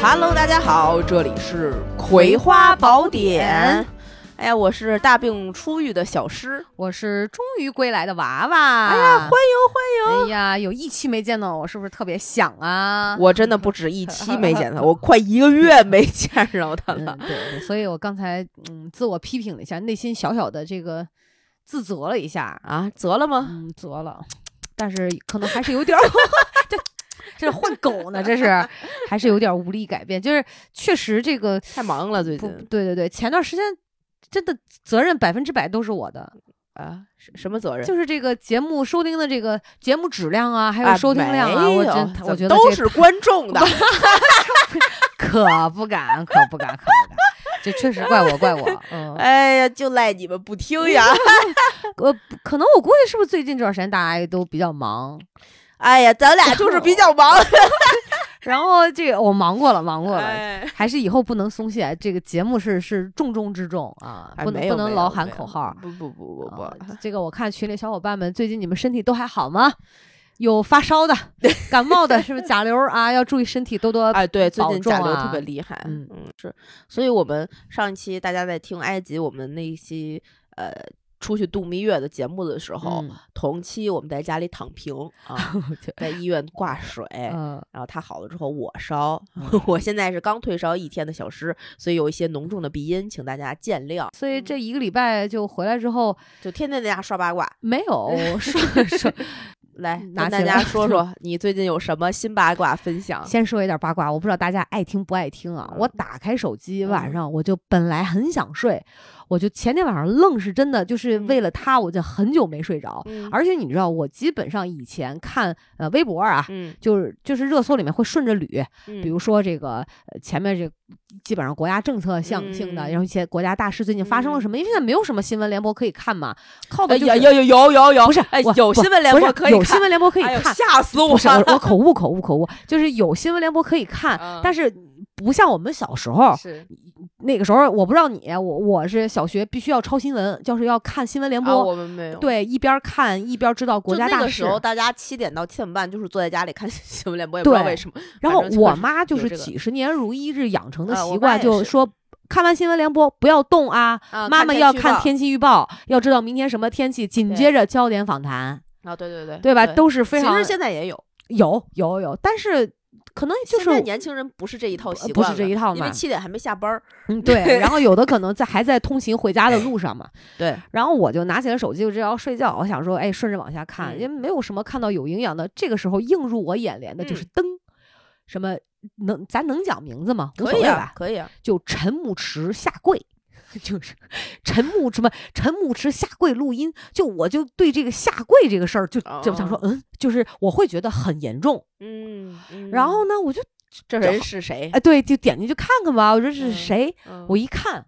Hello， 大家好，这里是葵花宝典。哎呀，我是大病初愈的小诗，我是终于归来的娃娃。哎呀，欢迎欢迎！哎呀，有一期没见到我，是不是特别想啊？我真的不止一期没见到，我快一个月没见到他了。对，所以我刚才自我批评了一下，内心小小的这个自责了一下啊，责了吗？责了，但是可能还是有点。这换狗呢，这是还是有点无力改变，就是确实这个太忙了最近。对对对，前段时间真的责任100%都是我的啊！什么责任？就是这个节目收听的这个节目质量啊，还有收听量啊，我觉得都是观众的，可不敢，可不敢，可不敢。这确实怪我，怪我。哎呀，就赖你们不听呀！可能我估计是不是最近这段时间大家都比较忙。哎呀，咱俩就是比较忙，然后这个我忙过了、哎，还是以后不能松懈，这个节目是重中之重啊，不能老喊口号，不、这个我看群里小伙伴们最近你们身体都还好吗？有发烧的、感冒的，是不是甲流啊？要注意身体，多多保重啊！哎，对，最近甲流特别厉害，是，所以我们上一期大家在听埃及，我们那一期出去度蜜月的节目的时候，同期我们在家里躺平啊，在医院挂水，然后他好了之后我烧，我现在是刚退烧一天的小诗，所以有一些浓重的鼻音，请大家见谅。所以这一个礼拜就回来之后，就天天在家刷八卦，没有说来跟大家说说你最近有什么新八卦分享。先说一点八卦，我不知道大家爱听不爱听啊。我打开手机，晚上我就本来很想睡。我就前天晚上愣是真的就是为了他我就很久没睡着，而且你知道我基本上以前看微博啊，就是热搜里面会顺着捋，比如说这个前面这基本上国家政策相性的，然后一些国家大事最近发生了什么，因为现在没有什么新闻联播可以看嘛，靠的就是有不是有新闻联播可以看，有新闻联播可以看，吓死我了，我口误，就是有新闻联播可以看，但是不像我们小时候，是那个时候我不知道你，我是小学必须要抄新闻，就是要看新闻联播，我们没有，对，一边看一边知道国家大事。那个时候大家7点到7点半就是坐在家里看新闻联播，也不知道为什么。然后我妈就是几十年如一日养成的习惯，就说看完新闻联播不要动啊，妈妈要看天气预报，要知道明天什么天气，紧接着焦点访谈啊，对，对吧？都是非常。其实现在也有，但是。可能就是现在年轻人不是这一套习惯，不是这一套嘛，因为7点还没下班对，然后有的可能还在通勤回家的路上嘛，对。然后我就拿起了手机，我就要睡觉，我想说，哎，顺着往下看，因为没有什么看到有营养的。这个时候映入我眼帘的就是灯，什么咱能讲名字吗？无所谓吧，可以啊。就陈牧驰下跪。就是陈牧驰下跪录音，我就对这个下跪这个事儿就想说，就是我会觉得很严重，然后呢，我就这人是谁？哎，对，就点进去看看吧。我说是谁？我一看，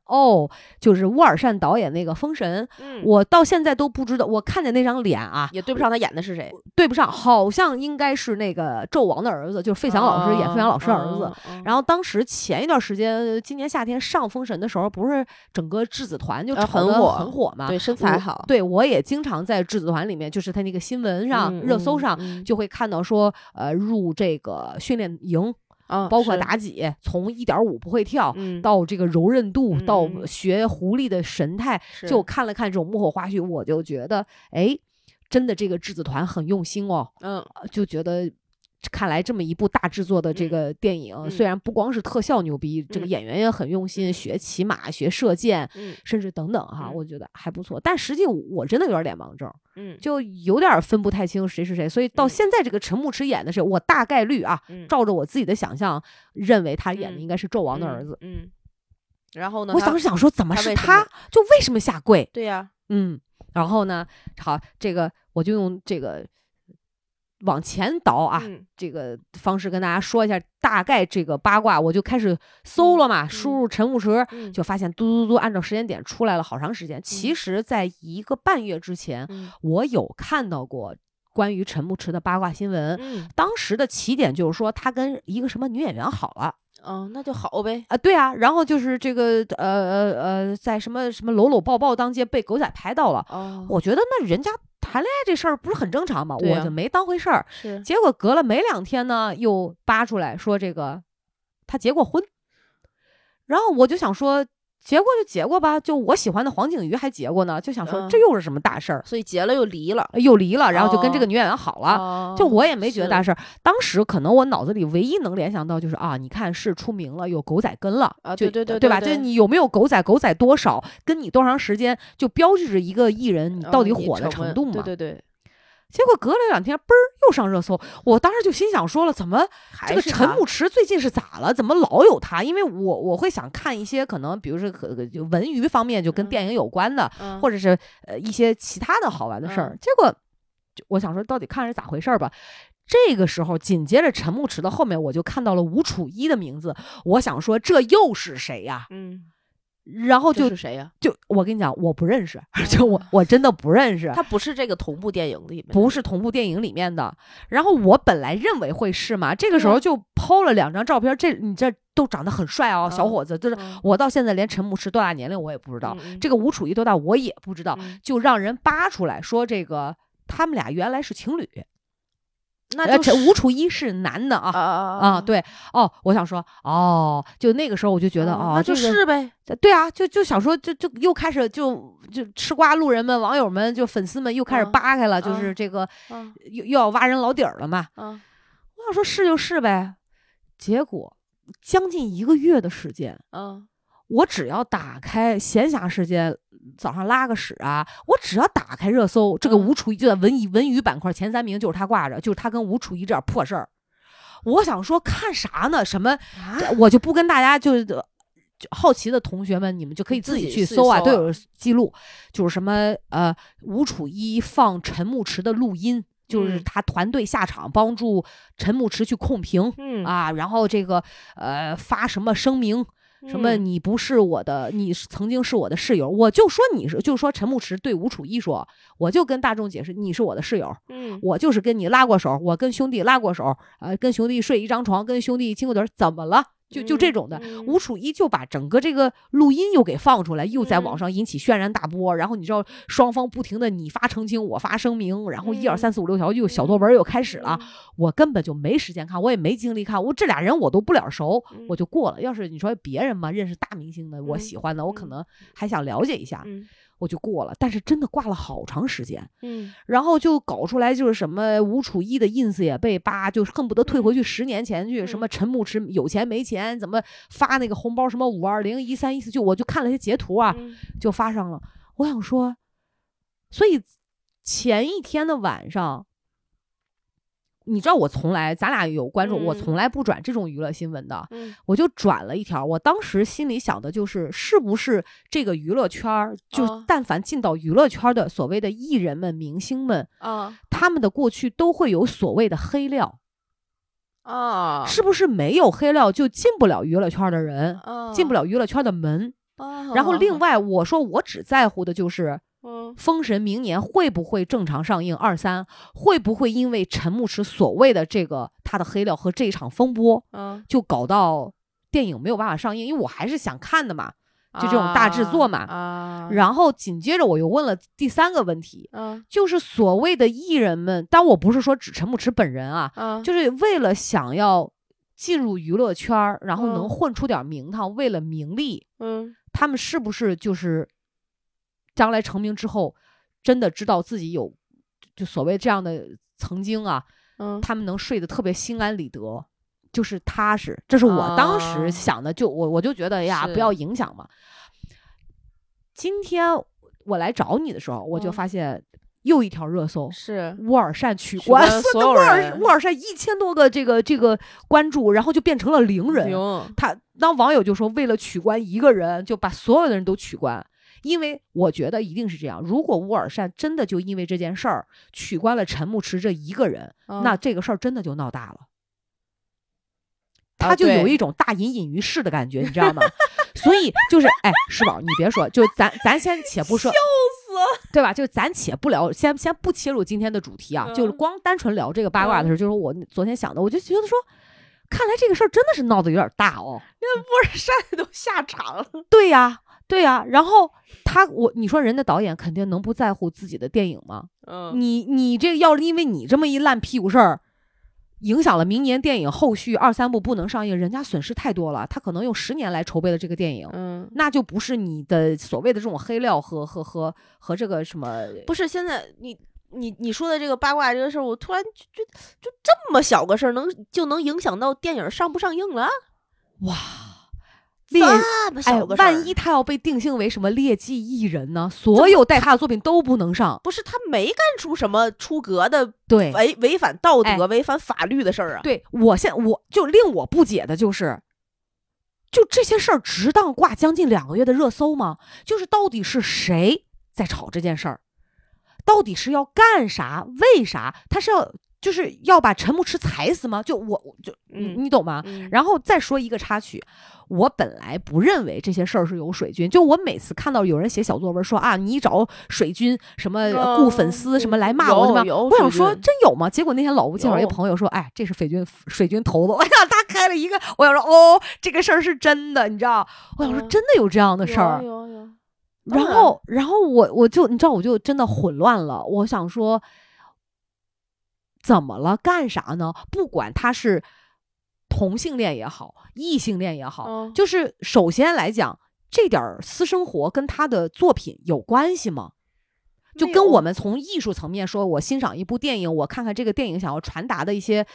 就是乌尔善导演那个《封神》，我到现在都不知道，我看见那张脸啊，也对不上他演的是谁，对不上，好像应该是那个纣王的儿子，就是费翔老师演费翔老师的儿子。然后当时前一段时间，今年夏天上《封神》的时候，不是整个质子团就炒得很火嘛？对，身材好。对，我也经常在质子团里面，就是他那个新闻上、热搜上，就会看到说，入这个训练营。包括妲己从1.5不会跳、到这个柔韧度、到学狐狸的神态，就看了看这种幕后花絮，我就觉得，哎，真的这个质子团很用心哦。就觉得看来这么一部大制作的这个电影，虽然不光是特效牛逼，这个演员也很用心，学骑马、学射箭，甚至等等哈，我觉得还不错。但实际我真的有点脸盲症，就有点分不太清谁是谁，所以到现在这个陈牧驰演的是，我大概率啊，照着我自己的想象认为他演的应该是纣王的儿子。然后呢，我当时想说，怎么是他？就为什么下跪？对呀，然后呢，好，这个我就用这个。往前倒啊，这个方式跟大家说一下大概这个八卦，我就开始搜了嘛，输入陈牧驰，就发现嘟按照时间点出来了好长时间。其实在1个半月之前，我有看到过关于陈牧驰的八卦新闻，当时的起点就是说他跟一个什么女演员好了。那就好呗啊，对啊，然后就是这个在什么什么搂搂抱抱当街被狗仔拍到了，我觉得那人家谈恋爱这事儿不是很正常吗？我就没当回事儿。结果隔了没2天呢，又扒出来说这个他结过婚。然后我就想说结过就结过吧，就我喜欢的黄景瑜还结过呢，就想说这又是什么大事儿、嗯？所以结了又离了，又离了，然后就跟这个女演员好了，哦、就我也没觉得大事儿。当时可能我脑子里唯一能联想到就是啊，你看是出名了，有狗仔跟了啊，对对对 对, 对, 对, 对, 对吧？就你有没有狗仔，狗仔多少，跟你多长时间，就标志着一个艺人你到底火的程度嘛。对对对。结果隔了两天，嘣儿又上热搜。我当时就心想说了，怎么这个陈牧驰最近是咋了？怎么老有他？因为我会想看一些可能，比如说文娱方面就跟电影有关的，嗯、或者是一些其他的好玩的事儿、嗯。结果我想说，到底看是咋回事吧。这个时候紧接着陈牧驰的后面，我就看到了吴楚一的名字。我想说，这又是谁呀、啊？嗯。然后就是谁呀、啊？就我跟你讲，我不认识，就我真的不认识。他不是这个同步电影里面，不是同步电影里面的。然后我本来认为会是嘛，这个时候就抛了两张照片，这你这都长得很帅哦，小伙子。就是我到现在连陈牧驰多大年龄我也不知道，这个吴楚一多大我也不知道，就让人扒出来说这个他们俩原来是情侣。那就是吴楚一是男的啊啊对哦，我想说哦，就那个时候我就觉得哦，那就是呗，对啊，就想说就又开始就吃瓜路人们、网友们、就粉丝们又开始扒开了，就是这个又要挖人老底儿了嘛。我想说是就是呗，结果将近一个月的时间，我只要打开闲暇时间。早上拉个屎啊！我只要打开热搜，这个吴楚一就在文娱板块前3名，就是他挂着，就是他跟吴楚一这点破事儿。我想说看啥呢？什么？啊、我就不跟大家就好奇的同学们，你们就可以自己去搜啊，都有记录。就是什么吴楚一放陈牧驰的录音，就是他团队下场帮助陈牧驰去控评，啊，然后这个发什么声明。什么？你不是我的，你曾经是我的室友。我就说你是，就说陈牧驰对吴楚一说，我就跟大众解释，你是我的室友，我就是跟你拉过手，我跟兄弟拉过手，跟兄弟睡一张床，跟兄弟亲过嘴，怎么了？就这种的。吴楚一就把整个这个录音又给放出来，又在网上引起轩然大波。然后你知道，双方不停的你发澄清，我发声明，然后1、2、3、4、5、6条又小作文又开始了。我根本就没时间看，我也没精力看，我这俩人我都不了熟，我就过了。要是你说别人嘛，认识大明星的，我喜欢的，我可能还想了解一下，我就过了。但是真的挂了好长时间，然后就搞出来就是什么吴楚一的 ins 也被扒，就恨不得退回去10年前去，什么陈牧驰有钱没钱，怎么发那个红包，什么520、13、14，我就看了些截图啊，就发上了。我想说，所以前一天的晚上。你知道我从来，咱俩有关注，我从来不转这种娱乐新闻的，我就转了一条。我当时心里想的就是，是不是这个娱乐圈，就但凡进到娱乐圈的所谓的艺人们、明星们，他们的过去都会有所谓的黑料。是不是没有黑料就进不了娱乐圈的人，进不了娱乐圈的门？然后另外，我说我只在乎的就是。封神明年会不会正常上映23？会不会因为陈牧驰所谓的这个他的黑料和这一场风波，就搞到电影没有办法上映？因为我还是想看的嘛，就这种大制作嘛。然后紧接着我又问了第3个问题，就是所谓的艺人们，但我不是说指陈牧驰本人啊，就是为了想要进入娱乐圈，然后能混出点名堂，为了名利，他们是不是就是？将来成名之后，真的知道自己有就所谓这样的曾经啊，他们能睡得特别心安理得，就是踏实。这是我当时想的，就我就觉得呀，不要影响嘛。今天我来找你的时候，我就发现又一条热搜是乌尔善取关，乌尔善1000多个这个关注，然后就变成了0人。他当网友就说，为了取关一个人，就把所有的人都取关。因为我觉得一定是这样，如果乌尔善真的就因为这件事儿取关了陈牧驰这一个人，那这个事儿真的就闹大了。他就有一种大隐隐于市的感觉，你知道吗？所以就是，哎，世宝，你别说，就咱先且不说，笑死，对吧？就咱且不聊，先不切入今天的主题啊，就是光单纯聊这个八卦的时候，就是我昨天想的，我就觉得说。看来这个事儿真的是闹得有点大哦，连乌尔善都下场了。对呀，对呀。然后你说人的导演肯定能不在乎自己的电影吗？你这要是因为你这么一烂屁股事儿，影响了明年电影后续2-3部不能上映，人家损失太多了，他可能用10年来筹备了这个电影，嗯，那就不是你的所谓的这种黑料和这个什么，不是现在你说的这个八卦这个事儿，我突然就这么小个事儿能影响到电影上不上映了，哇，这么小个事儿，万一他要被定性为什么劣迹艺人呢？所有带他的作品都不能上，不是他没干出什么出格的，对，违反道德、违反法律的事儿啊。对，我就令我不解的就是，就这些事儿值当挂将近2个月的热搜吗？就是到底是谁在炒这件事儿？到底是要干啥？为啥？他是要？就是要把陈牧驰踩死吗？你懂吗？然后再说一个插曲，我本来不认为这些事儿是有水军，就我每次看到有人写小作文说啊，你找水军什么雇粉丝什么来骂我吗？我想说真有吗？结果那天老吴介绍一朋友说，哎，这是水军头子，我想他开了一个，我想说哦，这个事儿是真的，你知道？我想说真的有这样的事儿。然后我就你知道我就真的混乱了，我想说。怎么了？干啥呢？不管他是同性恋也好，异性恋也好，就是首先来讲，这点私生活跟他的作品有关系吗？就跟我们从艺术层面说，我欣赏一部电影，我看看这个电影想要传达的一些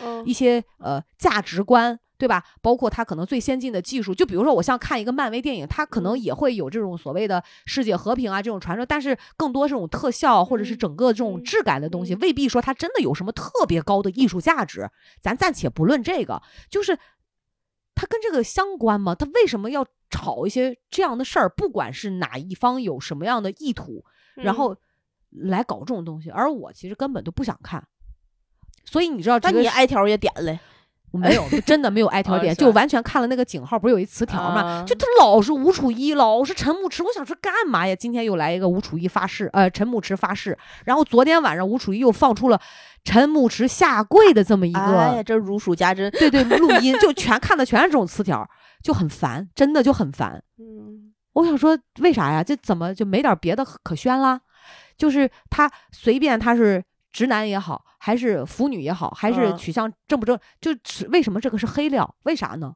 价值观，对吧？包括他可能最先进的技术，就比如说我像看一个漫威电影，他可能也会有这种所谓的世界和平啊这种传说，但是更多这种特效或者是整个这种质感的东西，未必说它真的有什么特别高的艺术价值。咱暂且不论这个，就是它跟这个相关吗？它为什么要炒一些这样的事儿？不管是哪一方有什么样的意图，然后来搞这种东西，而我其实根本都不想看。所以你知道这个，但你挨条也点了。我没有，真的没有挨条点，就完全看了那个井号，不是有一词条嘛？就他老是吴楚一，老是陈牧驰，我想说干嘛呀？今天又来一个吴楚一发誓，陈牧驰发誓，然后昨天晚上吴楚一又放出了陈牧驰下跪的这么一个，哎呀，这如数家珍，对对，录音就全看的全是这种词条，就很烦，真的就很烦。嗯，我想说为啥呀？这怎么就没点别的可宣啦？就是他随便他是。直男也好，还是腐女也好，还是取向正不正，就是为什么这个是黑料？为啥呢？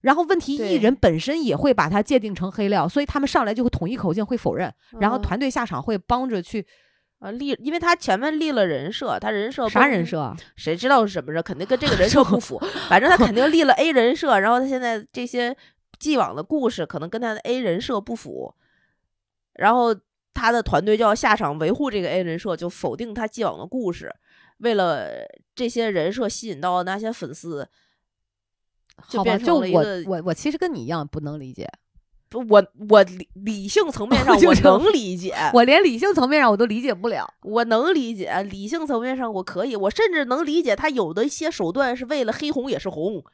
然后问题艺人本身也会把它界定成黑料，所以他们上来就会统一口径，会否认，然后团队下场会帮着去立，因为他前面立了人设，他人设啥人设啊？谁知道是什么人？肯定跟这个人设不符，反正他肯定立了 A 人设，然后他现在这些既往的故事可能跟他的 A 人设不符，然后。他的团队就要下场维护这个 A 人设，就否定他既往的故事，为了这些人设吸引到那些粉丝，就变成了一个。我其实跟你一样不能理解，我理性层面上我能理解，我连理性层面上我都理解不了。我能理解理性层面上我可以，我甚至能理解他有的一些手段是为了黑红也是红。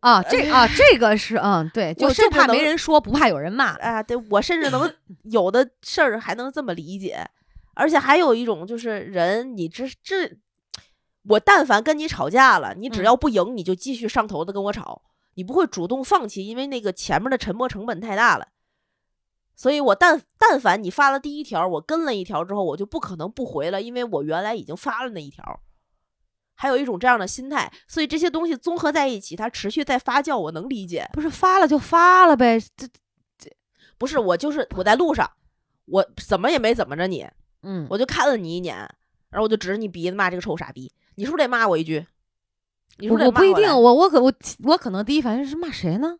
啊，这个是对，就怕没人说，不怕有人骂啊。对，我甚至能有的事儿还能这么理解，而且还有一种就是人，你这，我但凡跟你吵架了，你只要不赢，你就继续上头的跟我吵，你不会主动放弃，因为那个前面的沉默成本太大了。所以我但凡你发了第一条，我跟了一条之后，我就不可能不回了，因为我原来已经发了那一条。还有一种这样的心态，所以这些东西综合在一起，它持续在发酵，我能理解。不是发了就发了呗，这不是我就是我在路上，我怎么也没怎么着你，我就看了你1年，然后我就指着你鼻子骂这个臭傻逼，你是不是得骂我一句？你是不是得骂我？我不一定，我可能第一反应是骂谁呢？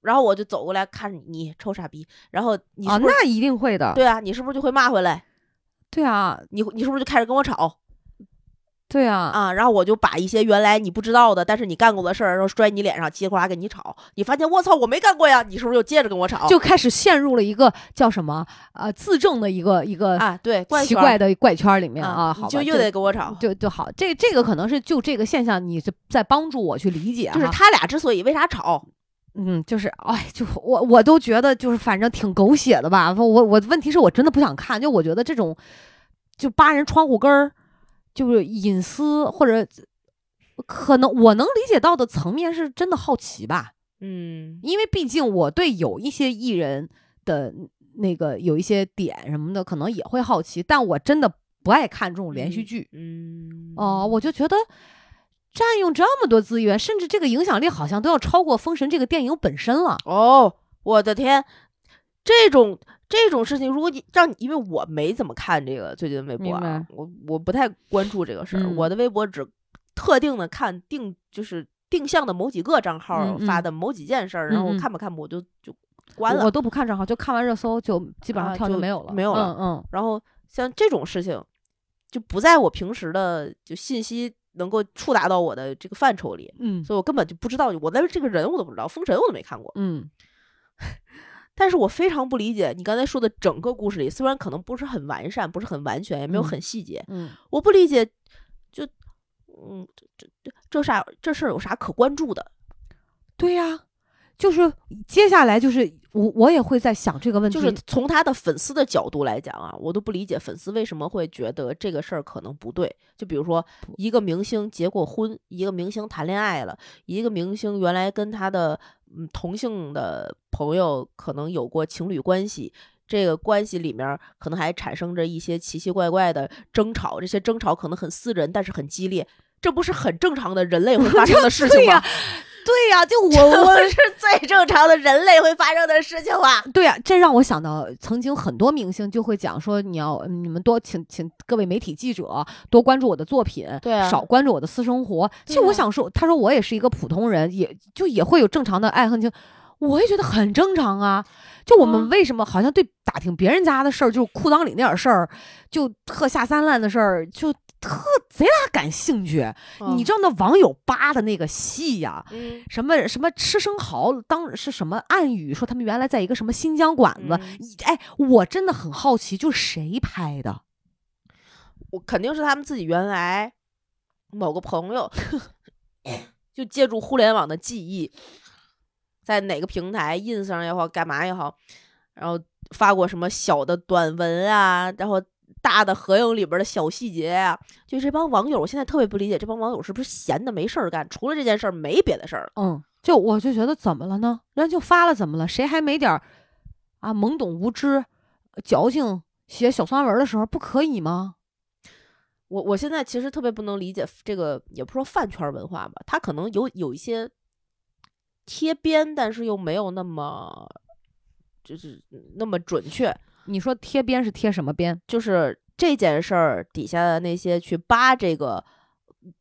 然后我就走过来看你臭傻逼，然后你是不是那一定会的，对啊，你是不是就会骂回来？对啊，你是不是就开始跟我吵？对啊，然后我就把一些原来你不知道的，但是你干过的事儿，然后摔你脸上，叽里呱啦跟你吵，你发现我操我没干过呀，你是不是又接着跟我吵？就开始陷入了一个叫什么自证的一个啊，对，奇怪的怪圈里面啊，好吧，就又得跟我吵，就好，这个可能是就这个现象，你在帮助我去理解，就是他俩之所以为啥吵。就是哎，就我都觉得就是反正挺狗血的吧，我问题是我真的不想看，就我觉得这种就扒人窗户根儿。就是隐私，或者可能我能理解到的层面是真的好奇吧，因为毕竟我对有一些艺人的那个有一些点什么的可能也会好奇，但我真的不爱看这种连续剧。嗯，哦，我就觉得占用这么多资源，甚至这个影响力好像都要超过《封神》这个电影本身了。哦，我的天，这种事情，如果你让你，因为我没怎么看这个最近微博啊，我不太关注这个事儿，我的微博只特定的看定就是定向的某几个账号发的某几件事儿，然后我看不看不我就关了，我都不看账号，就看完热搜就基本上跳就没有了，没有了。嗯，然后像这种事情就不在我平时的就信息能够触达到我的这个范畴里，嗯，所以我根本就不知道，我连这个人我都不知道，封神我都没看过，嗯。但是我非常不理解你刚才说的整个故事里，虽然可能不是很完善，不是很完全，也没有很细节，嗯，我不理解，就，嗯，这事儿有啥可关注的？对呀，就是接下来就是我也会在想这个问题，就是从他的粉丝的角度来讲啊，我都不理解粉丝为什么会觉得这个事儿可能不对。就比如说一个明星结过婚，一个明星谈恋爱了，一个明星原来跟他的同性的朋友可能有过情侣关系，这个关系里面可能还产生着一些奇奇怪怪的争吵，这些争吵可能很私人，但是很激烈，这不是很正常的人类会发生的事情吗？对呀，就我是最正常的人类会发生的事情了。对呀，这让我想到曾经很多明星就会讲说，你们多请各位媒体记者多关注我的作品，对啊，少关注我的私生活。其实我想说，他说我也是一个普通人，也会有正常的爱恨情，我也觉得很正常啊。就我们为什么好像对打听别人家的事儿，就裤裆里那点事儿，就特下三滥的事儿，就特贼拉感兴趣，你知道那网友扒的那个戏呀，什么什么吃生蚝，当是什么暗语说他们原来在一个什么新疆馆子，哎，我真的很好奇，就谁拍的？我肯定是他们自己原来某个朋友，就借助互联网的记忆，在哪个平台 ins 上也好，干嘛也好，然后发过什么小的短文啊，然后大的合影里边的小细节啊，就这帮网友，我现在特别不理解，这帮网友是不是闲的没事儿干，除了这件事儿没别的事儿？嗯，就我就觉得怎么了呢？人就发了，怎么了？谁还没点啊懵懂无知、矫情写小酸文的时候不可以吗？我现在其实特别不能理解这个，也不说饭圈文化吧，它可能有一些贴边，但是又没有那么就是那么准确。你说贴边是贴什么边？就是这件事儿底下的那些去扒这个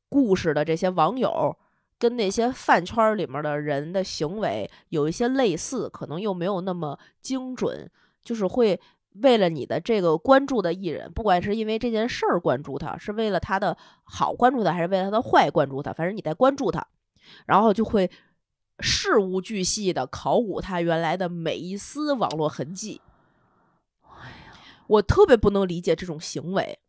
故事的这些网友，跟那些饭圈里面的人的行为有一些类似，可能又没有那么精准，就是会为了你的这个关注的艺人，不管是因为这件事儿关注他，是为了他的好关注他，还是为了他的坏关注他，反正你在关注他，然后就会事无巨细的考古他原来的每一丝网络痕迹。我特别不能理解这种行为，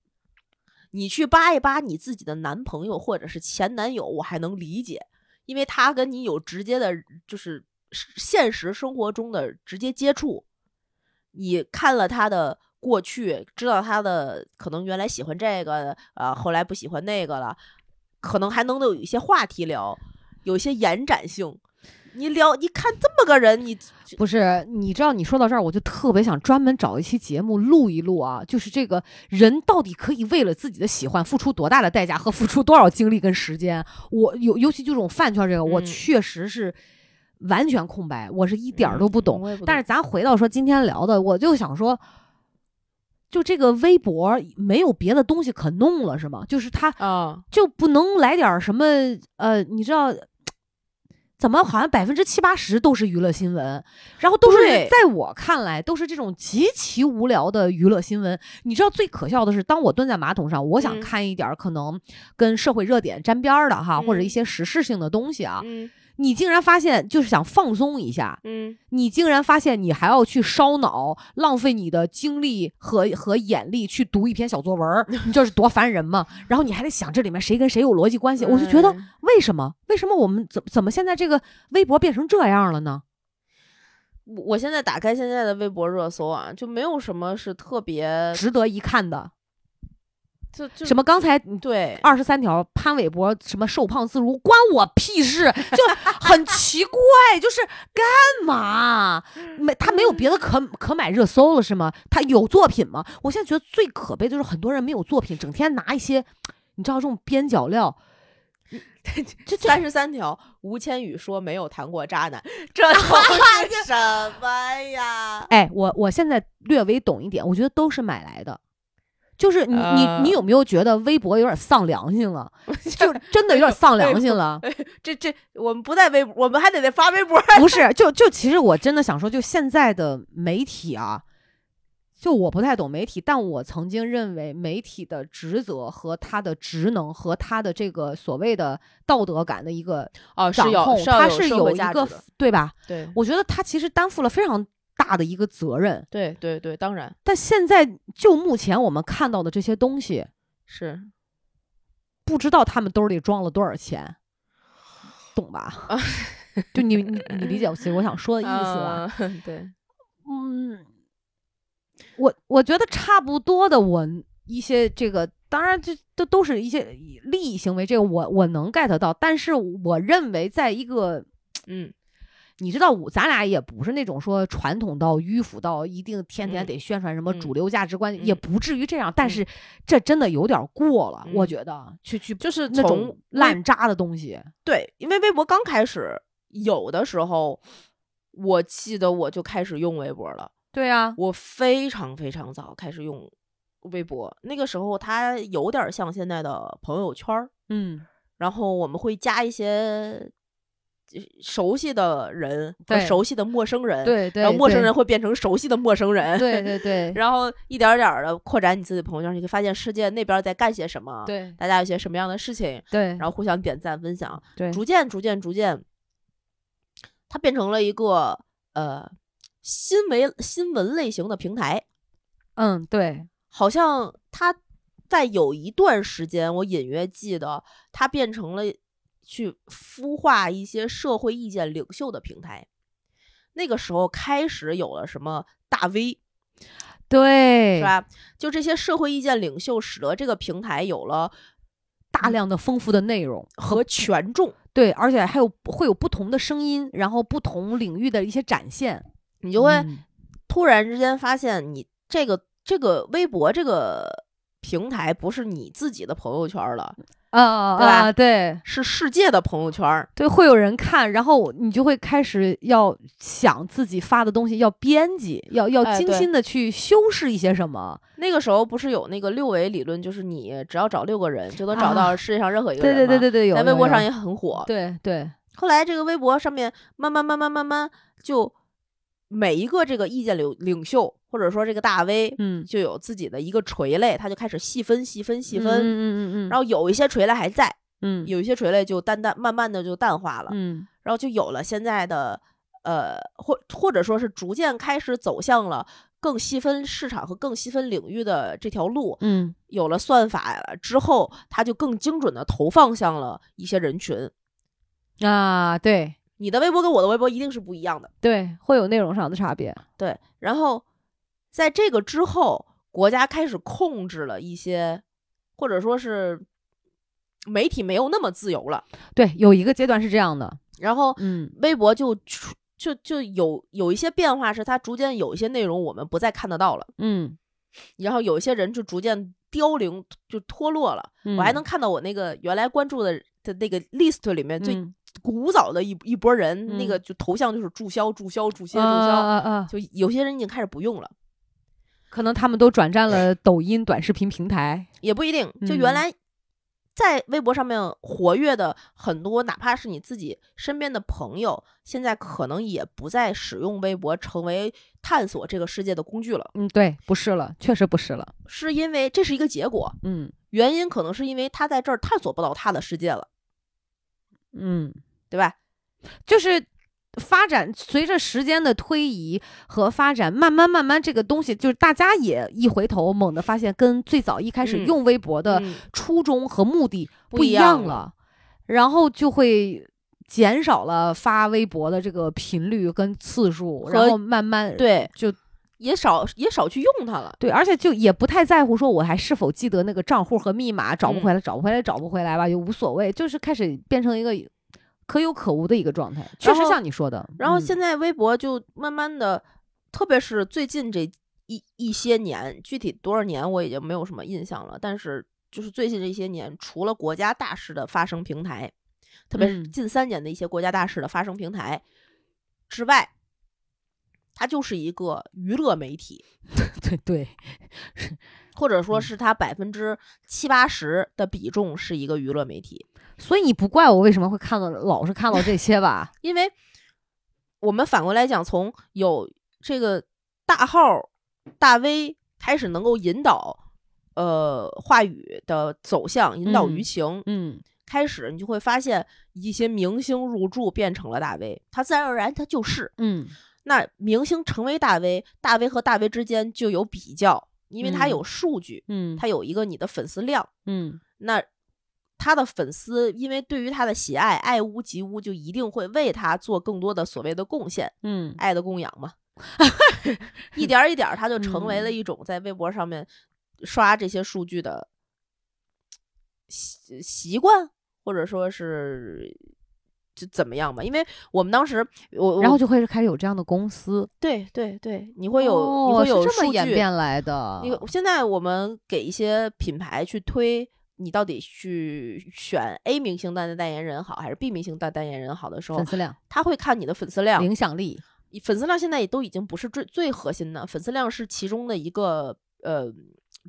你去扒一扒你自己的男朋友或者是前男友，我还能理解，因为他跟你有直接的，就是现实生活中的直接接触，你看了他的过去，知道他的可能原来喜欢这个，后来不喜欢那个了，可能还能有一些话题聊，有一些延展性。你看这么个人，你不是，你知道你说到这儿，我就特别想专门找一期节目录一录啊，就是这个人到底可以为了自己的喜欢付出多大的代价和付出多少精力跟时间。我尤其就这种饭圈这个，我确实是完全空白，我是一点儿都不懂。但是咱回到说今天聊的，我就想说，就这个微博没有别的东西可弄了是吗？就是他就不能来点什么你知道？怎么好像70%-80%都是娱乐新闻，然后都是在我看来都是这种极其无聊的娱乐新闻。你知道最可笑的是，当我蹲在马桶上，我想看一点可能跟社会热点沾边的哈，或者一些时事性的东西啊，你竟然发现就是想放松一下，你竟然发现你还要去烧脑，浪费你的精力和眼力去读一篇小作文，你这是多烦人嘛？然后你还得想这里面谁跟谁有逻辑关系，我就觉得为什么我们怎么现在这个微博变成这样了呢？我现在打开现在的微博热搜啊，就没有什么是特别值得一看的。就什么刚才对23条潘玮柏什么瘦胖自如关我屁事，就很奇怪，就是干嘛？他没有别的可买热搜了是吗？他有作品吗？我现在觉得最可悲就是很多人没有作品，整天拿一些你知道这种边角料。这33条，吴千语说没有谈过渣男，这都是什么呀？哎，我现在略微懂一点，我觉得都是买来的。就是你有没有觉得微博有点丧良心了？就真的有点丧良心了。这我们不在微博，我们还得发微博。不是，就其实我真的想说，就现在的媒体啊，就我不太懂媒体，但我曾经认为媒体的职责和它的职能和它的这个所谓的道德感的一个掌控，它是有一个对吧？对，我觉得它其实担负了非常大的一个责任。对对对，当然。但现在就目前我们看到的这些东西，是不知道他们兜里装了多少钱，懂吧？就你理解我其实我想说的意思吧？对，嗯。我觉得差不多的，我一些这个当然这都是一些利益行为，这个我能 get 到，但是我认为在一个你知道咱俩也不是那种说传统到迂腐到一定天天得宣传什么主流价值观，也不至于这样，但是这真的有点过了，我觉得去就是那种烂渣的东西。对，因为微博刚开始有的时候，我记得我就开始用微博了。对啊，我非常非常早开始用微博，那个时候它有点像现在的朋友圈，然后我们会加一些熟悉的人和熟悉的陌生人，对对，然后陌生人会变成熟悉的陌生人，对对对，然后一点点的扩展你自己的朋友圈，你可以发现世界那边在干些什么，对，大家有些什么样的事情，对，然后互相点赞分享，对，逐渐，它变成了一个新闻类型的平台。对，好像它在有一段时间我隐约记得它变成了去孵化一些社会意见领袖的平台。那个时候开始有了什么大 V， 对，是吧？就这些社会意见领袖使得这个平台有了大量的丰富的内容和权重，对，而且还有会有不同的声音，然后不同领域的一些展现。你就会突然之间发现，你这个微博这个平台不是你自己的朋友圈了，对吧？对，是世界的朋友圈，对，会有人看，然后你就会开始要想自己发的东西要编辑，要精心的去修饰一些什么。那个时候不是有那个六维理论，就是你只要找6个人就能找到世界上任何一个人吗？对，在微博上也很火，对。后来这个微博上面慢慢就。每一个这个意见领袖或者说这个大 V， 就有自己的一个垂类，他就开始细分，然后有一些垂类还在，有一些垂类就慢慢的就淡化了，然后就有了现在的或者说是逐渐开始走向了更细分市场和更细分领域的这条路，有了算法之后，他就更精准的投放向了一些人群啊，对。你的微博跟我的微博一定是不一样的，对，会有内容上的差别，对。然后在这个之后，国家开始控制了一些，或者说是媒体没有那么自由了，对，有一个阶段是这样的。然后微博就有一些变化，是它逐渐有一些内容我们不再看得到了，然后有一些人就逐渐凋零，就脱落了。我还能看到我那个原来关注的那个 list 里面最古早的一拨人，那个就头像就是注销，就有些人已经开始不用了，可能他们都转战了抖音短视频平台，也不一定。就原来在微博上面活跃的很多，哪怕是你自己身边的朋友，现在可能也不再使用微博成为探索这个世界的工具了。对，不是了，确实不是了，是因为这是一个结果。原因可能是因为他在这儿探索不到他的世界了。对吧？就是发展随着时间的推移和发展，慢慢这个东西，就是大家也一回头猛地发现，跟最早一开始用微博的初衷和目的不一样了，然后就会减少了发微博的这个频率跟次数，然后慢慢对就。也少去用它了。对，而且就也不太在乎说我还是否记得那个账户和密码，找不回来吧，就无所谓，就是开始变成一个可有可无的一个状态。确实像你说的，然后现在微博就慢慢的，特别是最近这一些年，具体多少年我已经没有什么印象了，但是就是最近这些年，除了国家大事的发声平台，特别是近3年的一些国家大事的发声平台之外，它就是一个娱乐媒体，对对，或者说是它70%-80%的比重是一个娱乐媒体，所以你不怪我为什么会老是看到这些吧，因为我们反过来讲，从有这个大号、大 V 开始能够引导话语的走向，引导舆情，开始你就会发现一些明星入驻变成了大 V， 它自然而然它就是那明星成为大 V， 大 V 和大 V 之间就有比较，因为他有数据，他有一个你的粉丝量，那他的粉丝因为对于他的喜爱，爱屋及乌，就一定会为他做更多的所谓的贡献，爱的供养嘛，一点一点他就成为了一种在微博上面刷这些数据的习惯，或者说是就怎么样吧，因为我们当时我然后就会开始有这样的公司，对对对，你会有是这么演变来的。现在我们给一些品牌去推，你到底去选 A 明星的代言人好，还是 B 明星的代言人好的时候，粉丝量，他会看你的粉丝量、影响力。粉丝量现在也都已经不是最核心的，粉丝量是其中的一个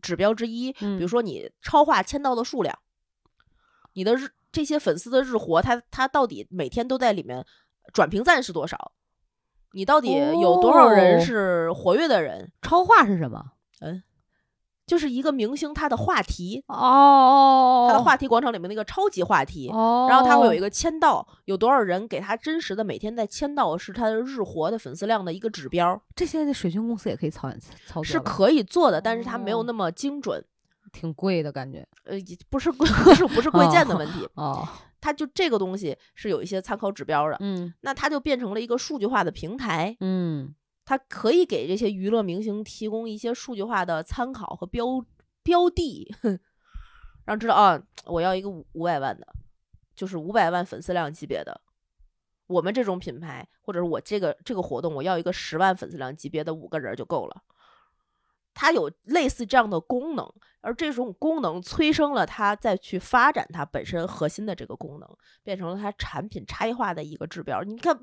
指标之一。比如说你超话签到的数量，你的这些粉丝的日活，他到底每天都在里面转评赞是多少？你到底有多少人是活跃的人？超话是什么？就是一个明星他的话题他的话题广场里面那个超级话题，然后他会有一个签到，有多少人给他真实的每天在签到，是他的日活的粉丝量的一个指标。这些的水军公司也可以操作，是可以做的，但是他没有那么精准。挺贵的感觉，不是贵贱的问题它就这个东西是有一些参考指标的，那它就变成了一个数据化的平台，它可以给这些娱乐明星提供一些数据化的参考和标的，让知道我要一个500万的，就是500万粉丝量级别的。我们这种品牌或者是我这个活动，我要一个10万粉丝量级别的5个人就够了。它有类似这样的功能，而这种功能催生了它再去发展它本身核心的这个功能，变成了它产品差异化的一个指标。你看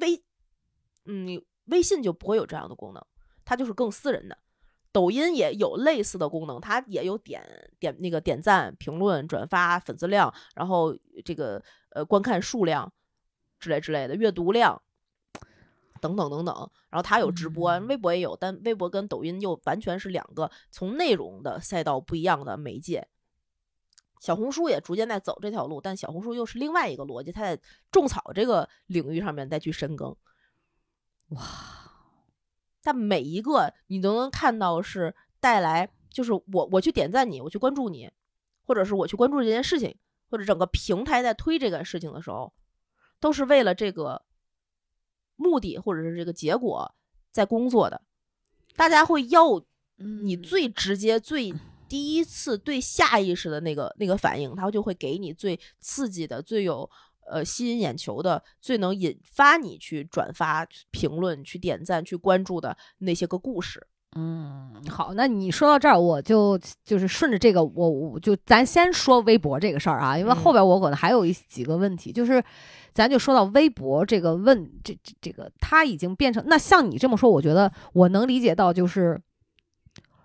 微信就不会有这样的功能，它就是更私人的。抖音也有类似的功能，它也有点赞、评论、转发、粉丝量，然后这个观看数量之类的阅读量。等等，然后它有直播，微博也有，但微博跟抖音又完全是两个从内容的赛道不一样的媒介。小红书也逐渐在走这条路，但小红书又是另外一个逻辑，它在种草这个领域上面再去深耕。哇！但每一个你都能看到是带来，就是我去点赞你，我去关注你，或者是我去关注这件事情，或者整个平台在推这个事情的时候，都是为了这个目的或者是这个结果在工作的。大家会要你最直接、最第一次、最下意识的那个反应，他就会给你最刺激的、最有吸引眼球的、最能引发你去转发、去评论、去点赞、去关注的那些个故事。好，那你说到这儿，我就是顺着这个，我就咱先说微博这个事儿啊，因为后边我可能还有几个问题，就是咱就说到微博这个这个它已经变成，那像你这么说，我觉得我能理解到，就是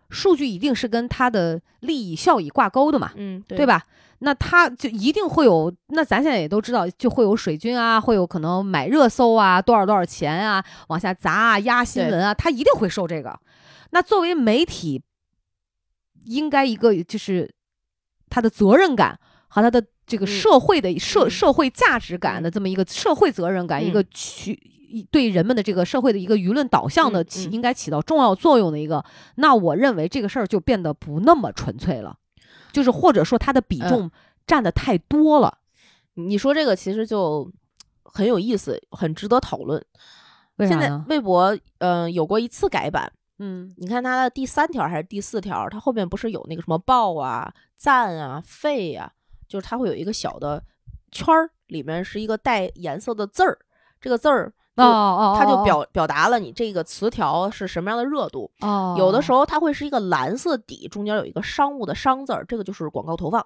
数据一定是跟它的利益效益挂钩的嘛，对吧？那它就一定会有，那咱现在也都知道，就会有水军啊，会有可能买热搜啊，多少钱啊，往下砸啊，压新闻啊，它一定会受这个。那作为媒体，应该一个就是他的责任感和他的这个社会的社会价值感的这么一个社会责任感，一个对人们的这个社会的一个舆论导向的应该起到重要作用的一个。那我认为这个事儿就变得不那么纯粹了，就是或者说它的比重占的太多了。你说这个其实就很有意思，很值得讨论。现在微博有过一次改版。嗯，你看它的第三条还是第四条，它后面不是有那个什么报啊、赞啊、费啊，就是它会有一个小的圈儿，里面是一个带颜色的字儿，这个字儿它就表达了你这个词条是什么样的热度。有的时候它会是一个蓝色底，中间有一个商务的商字儿，这个就是广告投放。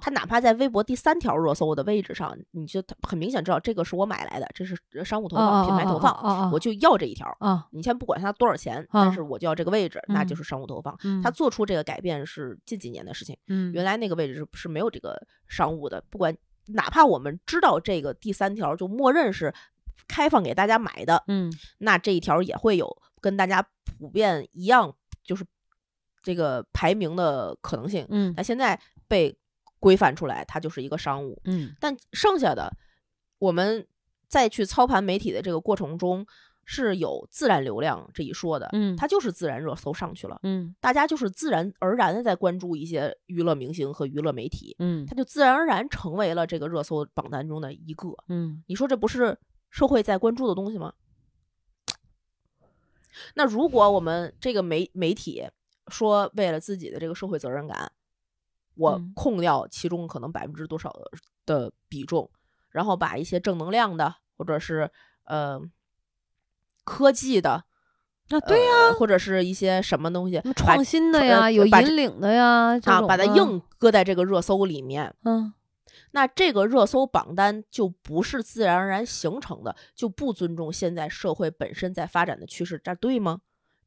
它哪怕在微博第三条热搜的位置上，你就很明显知道这个是我买来的，这是商务投放、品牌投放，我就要这一条。你先不管它多少钱，但是我就要这个位置，那就是商务投放。它做出这个改变是近几年的事情，原来那个位置是没有这个商务的。不管哪怕我们知道这个第三条就默认是开放给大家买的，那这一条也会有跟大家普遍一样，就是这个排名的可能性。那现在被规范出来，它就是一个商务。但剩下的我们再去操盘媒体的这个过程中是有自然流量这一说的，它就是自然热搜上去了，大家就是自然而然的在关注一些娱乐明星和娱乐媒体，它就自然而然成为了这个热搜榜单中的一个。你说这不是社会在关注的东西吗？那如果我们这个媒体说为了自己的这个社会责任感，我控掉其中可能多少的比重，然后把一些正能量的或者是科技的，对呀，或者是一些什么东西创新的呀、有引领的呀把它硬搁在这个热搜里面，那这个热搜榜单就不是自然而然形成的，就不尊重现在社会本身在发展的趋势，这对吗？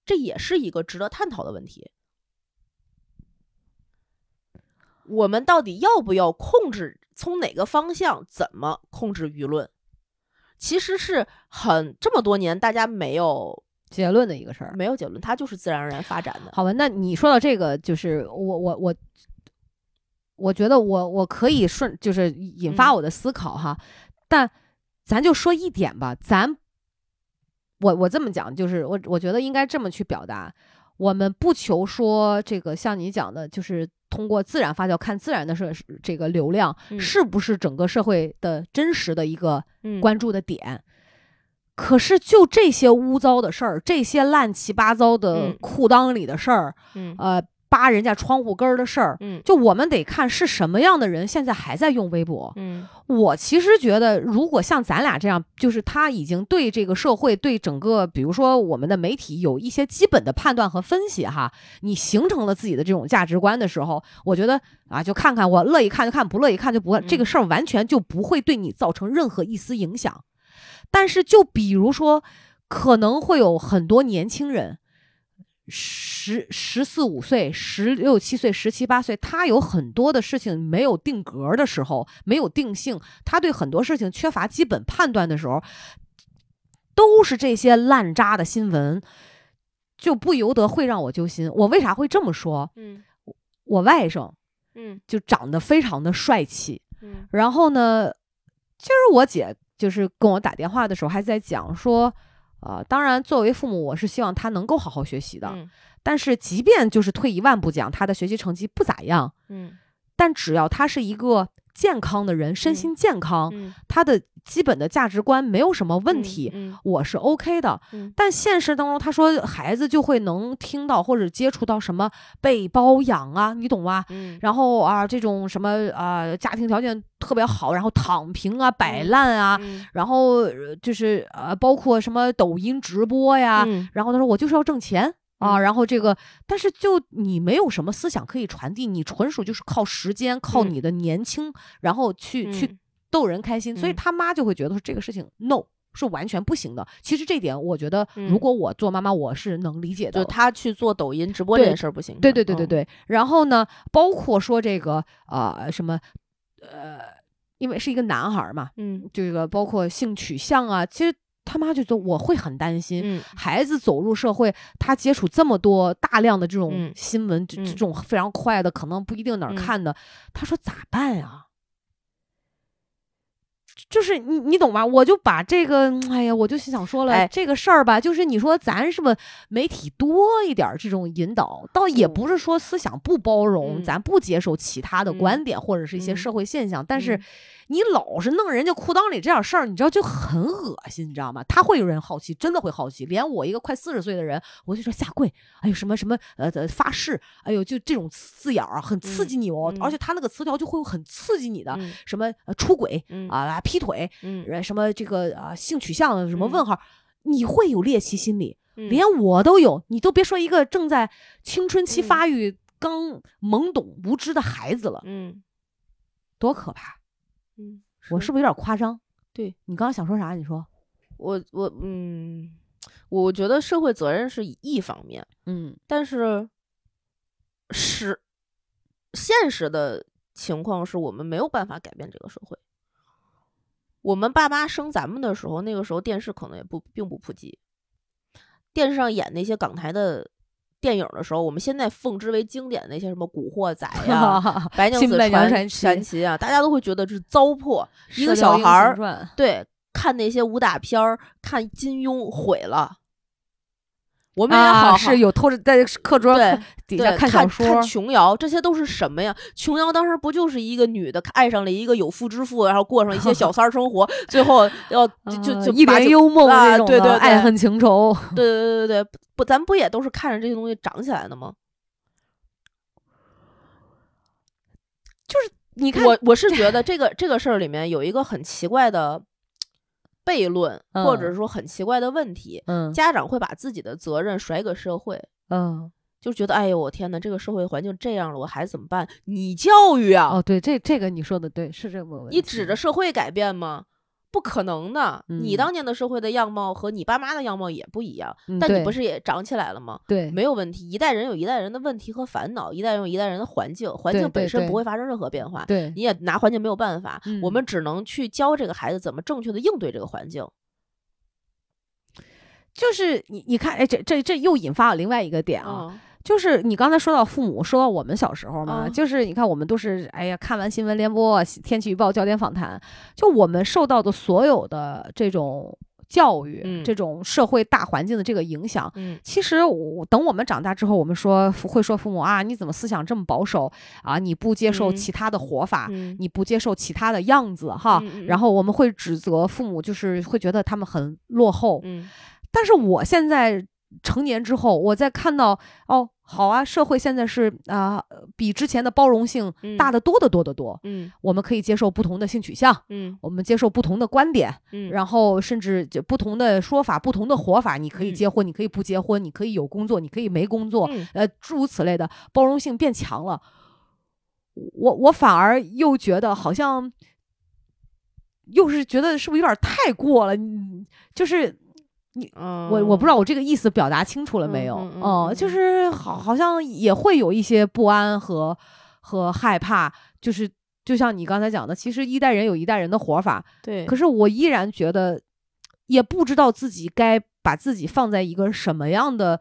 这也是一个值得探讨的问题。我们到底要不要控制，从哪个方向怎么控制舆论，其实是这么多年大家没有结论的一个事儿，没有结论，它就是自然而然发展的。好吧，那你说到这个，就是我觉得我可以就是引发我的思考哈，但咱就说一点吧，我这么讲，就是我觉得应该这么去表达，我们不求说这个像你讲的，就是通过自然发酵看自然的这个流量是不是整个社会的真实的一个关注的点，可是就这些污糟的事儿，这些烂七八糟的裤裆里的事儿，扒人家窗户根的事儿，就我们得看是什么样的人现在还在用微博。我其实觉得，如果像咱俩这样，就是他已经对这个社会、对整个，比如说我们的媒体有一些基本的判断和分析哈，你形成了自己的这种价值观的时候，我觉得啊，就看看，我乐意看就看，不乐意看就不看，这个事儿完全就不会对你造成任何一丝影响。但是就比如说，可能会有很多年轻人。14、15岁、16、17岁、17、18岁，他有很多的事情没有定格的时候，没有定性，他对很多事情缺乏基本判断的时候，都是这些烂渣的新闻，就不由得会让我揪心。我为啥会这么说？我外甥，就长得非常的帅气，然后呢，今儿我姐就是跟我打电话的时候还在讲说。当然作为父母我是希望他能够好好学习的，但是即便就是退一万步讲，他的学习成绩不咋样，但只要他是一个健康的人，身心健康，他的基本的价值观没有什么问题，我是 OK 的，但现实当中他说孩子就会能听到或者接触到什么被包养啊，你懂吗？然后啊这种什么家庭条件特别好，然后躺平啊，摆烂啊，然后就是包括什么抖音直播呀，然后他说我就是要挣钱。然后这个，但是就你没有什么思想可以传递，你纯属就是靠时间，靠你的年轻，然后去逗人开心，所以他妈就会觉得说这个事情 no 是完全不行的。其实这点我觉得，如果我做妈妈，我是能理解的。就他去做抖音直播这件事儿不行。对。然后呢，包括说这个什么因为是一个男孩嘛，这个包括性取向啊，其实。他妈就说我会很担心，孩子走入社会，他接触这么多大量的这种新闻，这种非常快的，可能不一定哪儿看的，他说咋办呀？就是你懂吧？我就把这个，哎呀，我就想说了，这个事儿吧，就是你说咱是不是媒体多一点这种引导，倒也不是说思想不包容，咱不接受其他的观点或者是一些社会现象，但是你老是弄人家裤裆里这点事儿，你知道就很恶心，你知道吗？他会有人好奇，真的会好奇。连我一个快40岁的人，我就说下跪，哎呦什么什么发誓，哎呦就这种字眼啊，很刺激你哦。而且他那个词条就会很刺激你的，什么出轨啊、劈腿，什么这个啊性取向什么问号，你会有猎奇心理，连我都有。你都别说一个正在青春期发育、刚懵懂无知的孩子了，多可怕！我是不是有点夸张？对，你刚刚想说啥？你说，我觉得社会责任是一方面，但是现实的情况是我们没有办法改变这个社会。我们爸妈生咱们的时候，那个时候电视可能也并不普及，电视上演那些港台的电影的时候，我们现在奉之为经典的那些什么古惑仔呀、白娘子传奇啊，大家都会觉得这是糟粕。一个小孩对看那些武打片看金庸毁了。我们也好是有偷着在课桌底下看小说，看琼瑶，这些都是什么呀？琼瑶当时不就是一个女的爱上了一个有妇之夫，然后过上一些小三生活，最后要就一帘幽梦那种的爱恨情仇。对，不，咱不也都是看着这些东西长起来的吗？就是你看，我是觉得这个事儿里面有一个很奇怪的悖论，或者说很奇怪的问题，家长会把自己的责任甩给社会，就觉得哎呦我天哪，这个社会环境这样了，我孩子怎么办？你教育啊！哦，对，这个你说的对，是这个问题。你指着社会改变吗？不可能的，你当年的社会的样貌和你爸妈的样貌也不一样，但你不是也长起来了吗？对，没有问题。一代人有一代人的问题和烦恼，一代人有一代人的环境本身不会发生任何变化，对，你也拿环境没有办法，我们只能去教这个孩子怎么正确的应对这个环境。就是你看，哎，这又引发了另外一个点啊。就是你刚才说到父母，说到我们小时候嘛，就是你看我们都是哎呀看完新闻联播、天气预报、焦点访谈，就我们受到的所有的这种教育、这种社会大环境的这个影响，其实等我们长大之后，我们会说父母啊，你怎么思想这么保守啊？你不接受其他的活法，你不接受其他的样子哈。然后我们会指责父母，就是会觉得他们很落后。但是我现在成年之后，我再看到好啊，社会现在是比之前的包容性大得多得多得多。我们可以接受不同的性取向，我们接受不同的观点，然后甚至就不同的说法、不同的活法。你可以结婚，你可以不结婚，你可以有工作，你可以没工作，诸如此类的，包容性变强了。我反而又觉得好像，又是觉得是不是有点太过了？就是。我不知道我这个意思表达清楚了没有？就是好像也会有一些不安和害怕，就是就像你刚才讲的，其实一代人有一代人的活法，对。可是我依然觉得，也不知道自己该把自己放在一个什么样的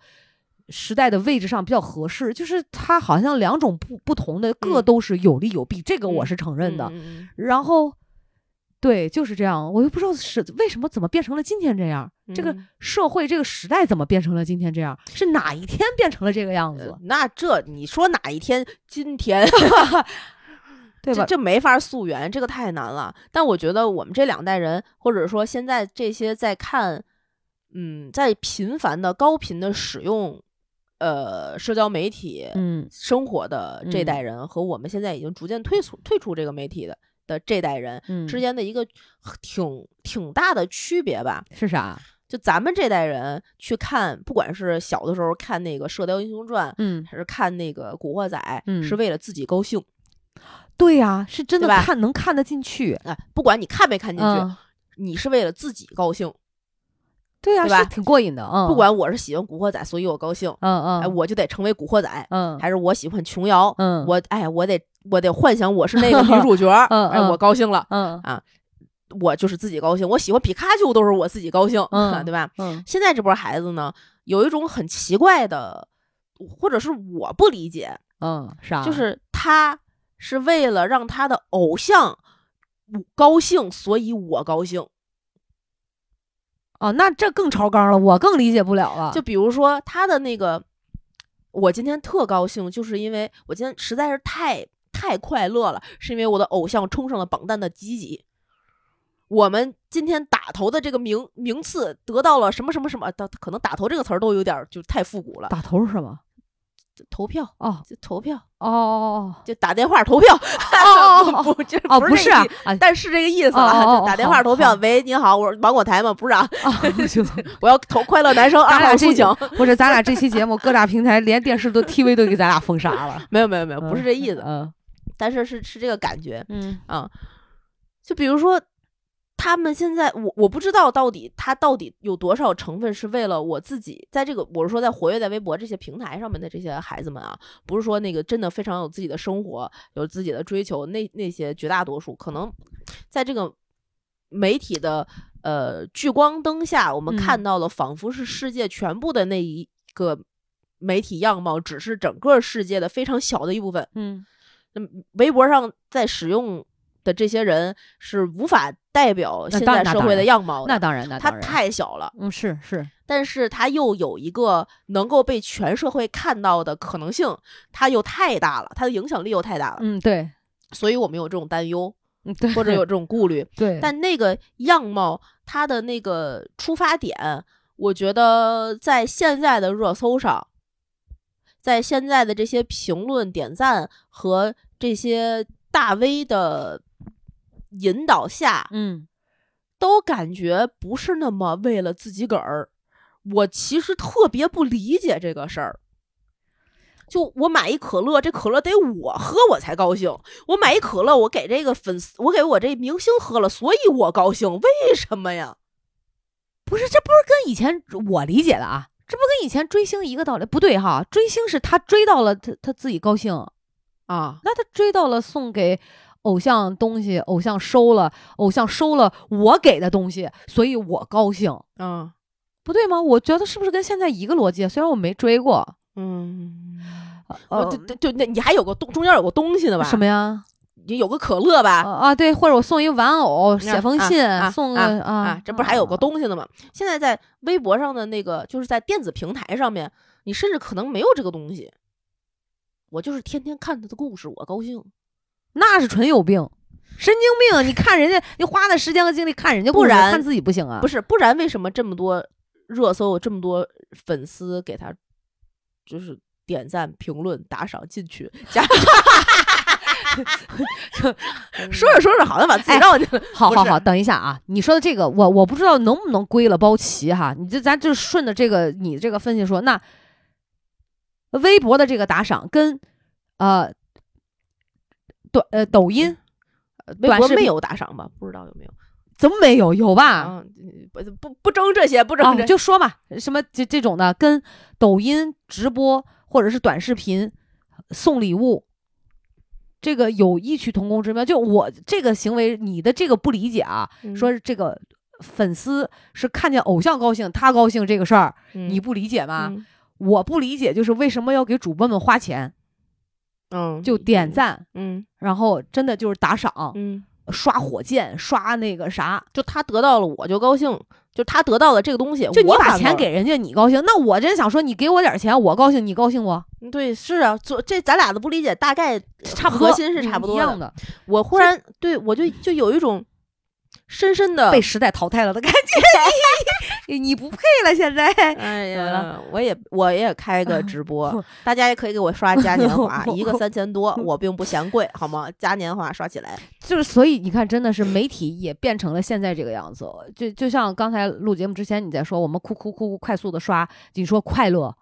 时代的位置上比较合适。就是它好像两种不同的，各都是有利有弊，这个我是承认的。然后。对，就是这样。我又不知道是为什么，怎么变成了今天这样？这个社会，这个时代怎么变成了今天这样？是哪一天变成了这个样子？那这你说哪一天？今天，对吧？这没法溯源，这个太难了。但我觉得我们这两代人，或者说现在这些在看，在频繁的、高频的使用，社交媒体，生活的这代人，和我们现在已经逐渐退出这个媒体的这代人之间的一个挺大的区别吧。是啥？就咱们这代人去看，不管是小的时候看那个《射雕英雄传》还是看那个《古惑仔》是为了自己高兴。对呀，是真的看能看得进去。不管你看没看进去，你是为了自己高兴。对呀，是挺过瘾的。不管我是喜欢古惑仔，所以我高兴。我就得成为古惑仔。还是我喜欢琼瑶。我得幻想我是那个女主角。我高兴了。我就是自己高兴。我喜欢皮卡丘都是我自己高兴。对吧？现在这波孩子呢，有一种很奇怪的，或者是我不理解。啥？就是他是为了让他的偶像高兴，所以我高兴。哦，那这更超纲了，我更理解不了了。就比如说他的那个，我今天特高兴，就是因为我今天实在是太太快乐了，是因为我的偶像冲上了榜单的几几。我们今天打头的这个名次得到了什么什么什么，可能打头这个词儿都有点就太复古了。打头是什么？投票哦，就投票哦，就打电话投票哦，不，这不是啊，但是这个意思了，就打电话投票。喂，您好，我是芒果台嘛，不是啊，我要投快乐男生2号苏醒。不是，咱俩这期节目各大平台连电视都 TV 都给咱俩封杀了。没有没有没有，不是这意思，但是是这个感觉，就比如说。他们现在我不知道到底有多少成分是为了我自己，在这个我是说在活跃在微博这些平台上面的这些孩子们啊，不是说那个真的非常有自己的生活有自己的追求，那些绝大多数可能在这个媒体的聚光灯下，我们看到了仿佛是世界全部的那一个媒体样貌，只是整个世界的非常小的一部分。微博上在使用的这些人是无法代表现在社会的样貌的，那当然，他太小了，是，但是他又有一个能够被全社会看到的可能性，他又太大了，他的影响力又太大了，对，所以我们有这种担忧，对，或者有这种顾虑，对，但那个样貌，他的那个出发点，我觉得在现在的热搜上，在现在的这些评论、点赞和这些大 V 的引导下，都感觉不是那么为了自己个儿。我其实特别不理解这个事儿。就我买一可乐，这可乐得我喝我才高兴。我买一可乐，我给这个粉丝，我给我这明星喝了，所以我高兴。为什么呀？不是，这不是跟以前我理解的啊，这不跟以前追星一个道理？不对哈，追星是他追到了他自己高兴啊，那他追到了送给。偶像东西，偶像收了我给的东西，所以我高兴，不对吗？我觉得是不是跟现在一个逻辑？虽然我没追过，就那你还有个中间有个东西呢吧？什么呀？你有个可乐吧？对，或者我送一个玩偶，写封信，送个这不是还有个东西呢吗？现在在微博上的那个，就是在电子平台上面，你甚至可能没有这个东西。我就是天天看他的故事，我高兴。那是纯有病，神经病！你看人家，你花的时间和精力看人家，不然看自己不行啊？不是，不然为什么这么多热搜，这么多粉丝给他就是点赞、评论、打赏、进去加？说着说着好像把自己绕进了。好，等一下啊！你说的这个，我不知道能不能归了包齐哈？你咱就顺着这个你这个分析说，那微博的这个打赏跟抖音，短视频没有打赏吧？不知道有没有？怎么没有？有吧？不争这些，不争这些，就说嘛，什么这种的，跟抖音直播或者是短视频送礼物，这个有异曲同工之妙。就我这个行为，你的这个不理解啊，说这个粉丝是看见偶像高兴，他高兴这个事儿，你不理解吗？我不理解，就是为什么要给主播们花钱？就点赞，然后真的就是打赏，刷火箭，刷那个啥，就他得到了我就高兴，就他得到了这个东西，就你把钱给人家你高兴，那我真想说你给我点钱我高兴，你高兴不？对，是啊，这咱俩的不理解大概差不多，核心是差不多一样的。我忽然对我就有一种深深的被时代淘汰了的感觉，你不配了现在。哎呀，我也开个直播，大家也可以给我刷嘉年华，一个3000多，我并不嫌贵，好吗？嘉年华刷起来，就是所以你看，真的是媒体也变成了现在这个样子。就像刚才录节目之前你在说，我们哭快速的刷，你说快乐，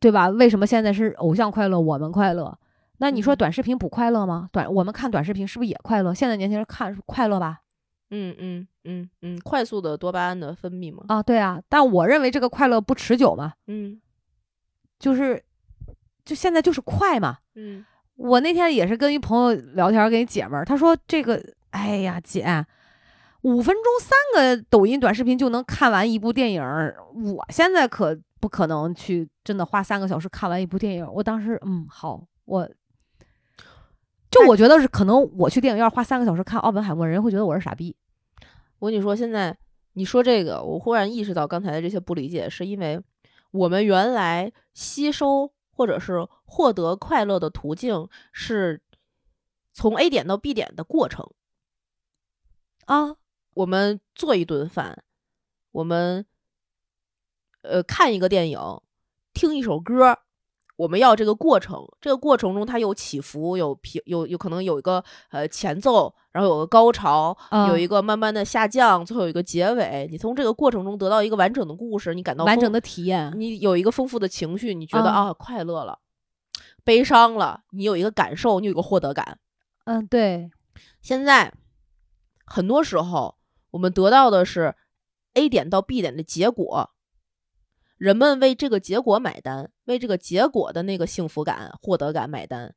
对吧？为什么现在是偶像快乐，我们快乐？那你说短视频不快乐吗？我们看短视频是不是也快乐？现在年轻人看快乐吧？快速的多巴胺的分泌嘛。对啊，但我认为这个快乐不持久嘛。就现在就是快嘛。我那天也是跟一朋友聊天，跟一姐们儿，她说这个，哎呀姐，5分钟3个抖音短视频就能看完一部电影，我现在可不可能去真的花3个小时看完一部电影？我当时好，我觉得是可能我去电影院花3个小时看奥本海默，人会觉得我是傻逼。我跟你说，现在你说这个，我忽然意识到刚才的这些不理解，是因为我们原来吸收或者是获得快乐的途径是从 A 点到 B 点的过程啊。我们做一顿饭，我们看一个电影，听一首歌，我们要这个过程，这个过程中它有起伏，有可能有一个前奏，然后有个高潮，有一个慢慢的下降，最后有一个结尾。你从这个过程中得到一个完整的故事，你感到完整的体验，你有一个丰富的情绪，你觉得啊快乐了，悲伤了，你有一个感受，你有一个获得感。嗯，对。现在很多时候我们得到的是 A 点到 B 点的结果。人们为这个结果买单，为这个结果的那个幸福感、获得感买单，